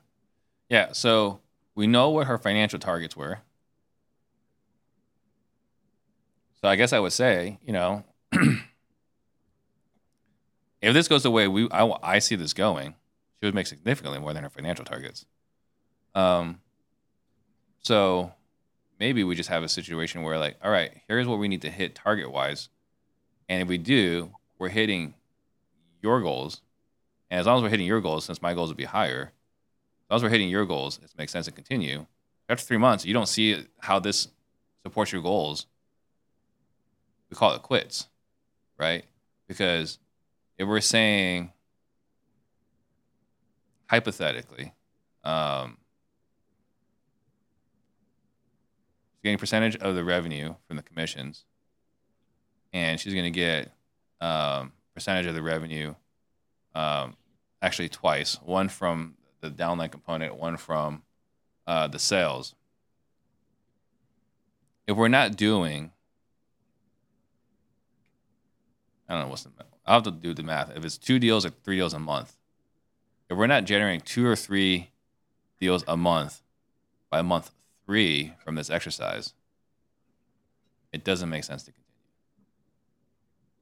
Yeah. So we know what her financial targets were. So I guess I would say, you know, if this goes the way we, I, I see this going, she would make significantly more than her financial targets. Um, so maybe we just have a situation where, like, all right, here's what we need to hit target wise. And if we do, we're hitting your goals. And as long as we're hitting your goals, since my goals would be higher, as long as we're hitting your goals, it makes sense to continue. After three months, you don't see how this supports your goals. We call it quits, right? Because if we're saying hypothetically, um, she's getting a percentage of the revenue from the commissions, and she's going to get um, percentage of the revenue um, actually twice, one from the downline component, one from uh, the sales. If we're not doing, I don't know what's the, I'll have to do the math. If it's two deals or three deals a month, if we're not generating two or three deals a month by month three from this exercise, it doesn't make sense to continue.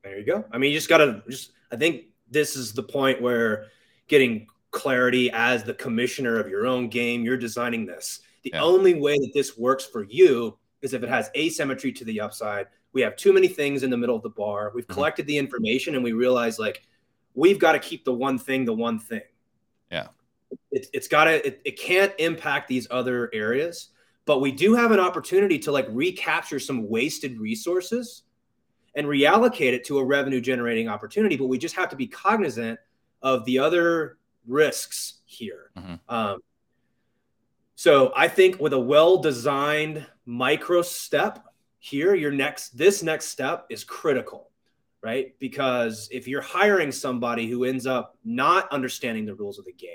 There you go. I mean, you just got to just, I think this is the point where getting clarity as the commissioner of your own game, you're designing this. The yeah. only way that this works for you is if it has asymmetry to the upside. We have too many things in the middle of the bar. We've collected mm-hmm. the information and we realize like, we've got to keep the one thing, the one thing. Yeah. It, it's got to, it, it can't impact these other areas, but we do have an opportunity to like recapture some wasted resources and reallocate it to a revenue generating opportunity. But we just have to be cognizant of the other risks here. Mm-hmm. Um, so I think with a well-designed micro step here, your next, this next step is critical, right? Because if you're hiring somebody who ends up not understanding the rules of the game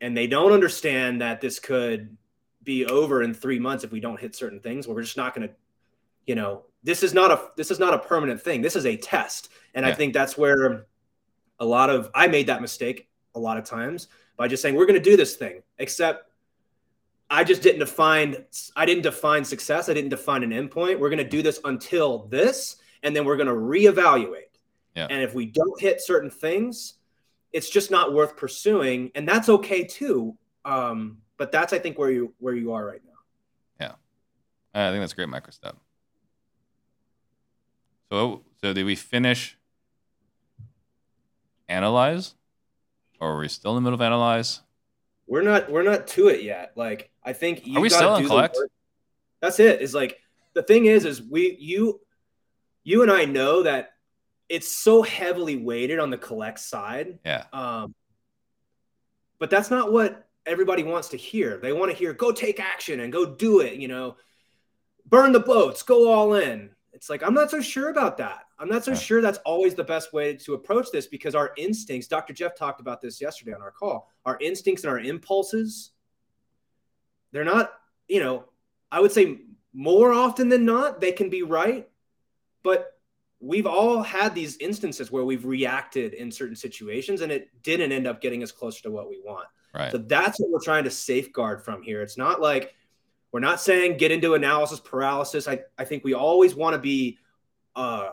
and they don't understand that this could be over in three months if we don't hit certain things, well, we're just not going to, you know, this is not a, this is not a permanent thing. This is a test. And yeah. I think that's where a lot of, I made that mistake a lot of times by just saying, we're going to do this thing, except I just didn't define, I didn't define success. I didn't define an endpoint. We're going to do this until this, and then we're going to reevaluate. Yeah. And if we don't hit certain things, it's just not worth pursuing. And that's okay too. Um, but that's, I think where you, where you are right now. Yeah. I think that's a great micro step. So, so did we finish analyze, or are we still in the middle of analyze? We're not, we're not to it yet. Like, I think you are we still in collect? That's it. Is like, the thing is, is we, you, you and I know that it's so heavily weighted on the collect side. Yeah. Um, but that's not what everybody wants to hear. They want to hear, go take action and go do it. You know, burn the boats, go all in. It's like, I'm not so sure about that. I'm not so yeah. sure that's always the best way to approach this, because our instincts, Doctor Jeff talked about this yesterday on our call, our instincts and our impulses, they're not, you know, I would say more often than not, they can be right. But we've all had these instances where we've reacted in certain situations and it didn't end up getting us closer to what we want. Right. So that's what we're trying to safeguard from here. It's not like, we're not saying get into analysis paralysis. I, I think we always want to be uh,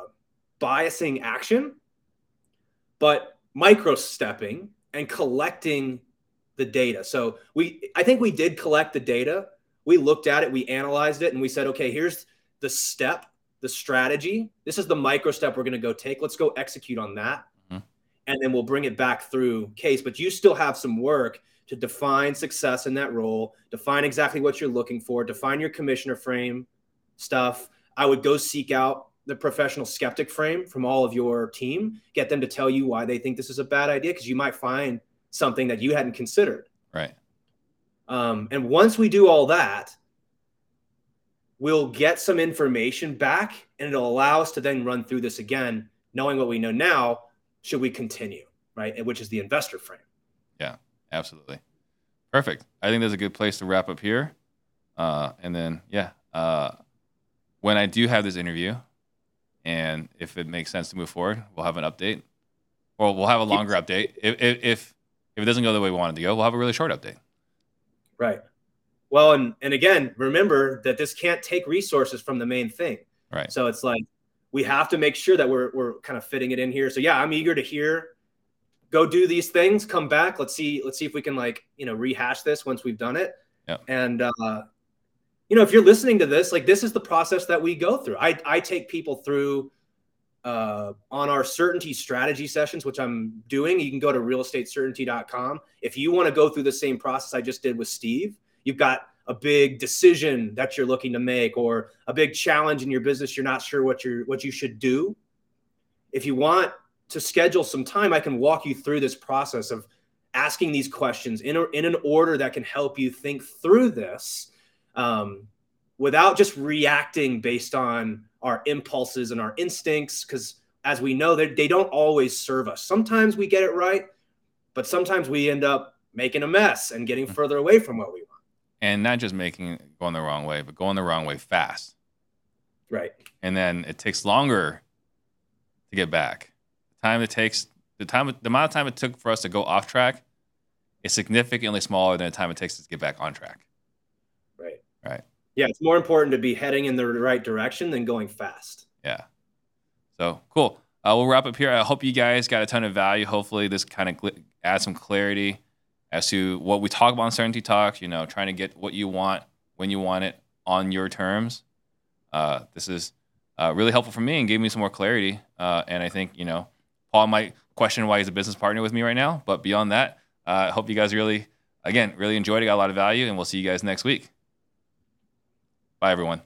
biasing action, but micro-stepping and collecting the data. So we, I think we did collect the data. We looked at it, we analyzed it, and we said, okay, here's the step, the strategy. This is the micro-step we're going to go take. Let's go execute on that, mm-hmm. and then we'll bring it back through case. But you still have some work to define success in that role, define exactly what you're looking for, define your commissioner frame stuff. I would go seek out the professional skeptic frame from all of your team, get them to tell you why they think this is a bad idea, because you might find something that you hadn't considered. Right. Um, and once we do all that, we'll get some information back, and it'll allow us to then run through this again, knowing what we know now, should we continue, right? Which is the investor frame. Yeah. Absolutely. Perfect. I think that's a good place to wrap up here. Uh, and then, yeah, uh, when I do have this interview, and if it makes sense to move forward, we'll have an update, or we'll have a longer update. If, if, if it doesn't go the way we want it to go, we'll have a really short update. Right. Well, and, and again, remember that this can't take resources from the main thing. Right. So it's like, we have to make sure that we're, we're kind of fitting it in here. So yeah, I'm eager to hear, go do these things, come back. Let's see, let's see if we can, like, you know, rehash this once we've done it. Yeah. And, uh, you know, if you're listening to this, like, this is the process that we go through. I, I take people through, uh, on our certainty strategy sessions, which I'm doing. You can go to real estate certainty dot com. If you want to go through the same process I just did with Steve, you've got a big decision that you're looking to make, or a big challenge in your business. You're not sure what you're, what you should do. If you want to schedule some time, I can walk you through this process of asking these questions in, a, in an order that can help you think through this um, without just reacting based on our impulses and our instincts. Because as we know, they don't always serve us. Sometimes we get it right, but sometimes we end up making a mess and getting further away from what we want. And not just making going the wrong way, but going the wrong way fast. Right. And then it takes longer to get back. The time it takes, the time, the amount of time it took for us to go off track is significantly smaller than the time it takes us to get back on track. Right. Right. Yeah, it's more important to be heading in the right direction than going fast. Yeah. So cool. Uh, we'll wrap up here. I hope you guys got a ton of value. Hopefully this kind of cl- adds some clarity as to what we talk about on Certainty Talks, you know, trying to get what you want, when you want it, on your terms. Uh, this is uh, really helpful for me and gave me some more clarity. Uh, and I think, you know, Paul might question why he's a business partner with me right now. But beyond that, I uh, hope you guys really, again, really enjoyed it, got a lot of value, and we'll see you guys next week. Bye, everyone.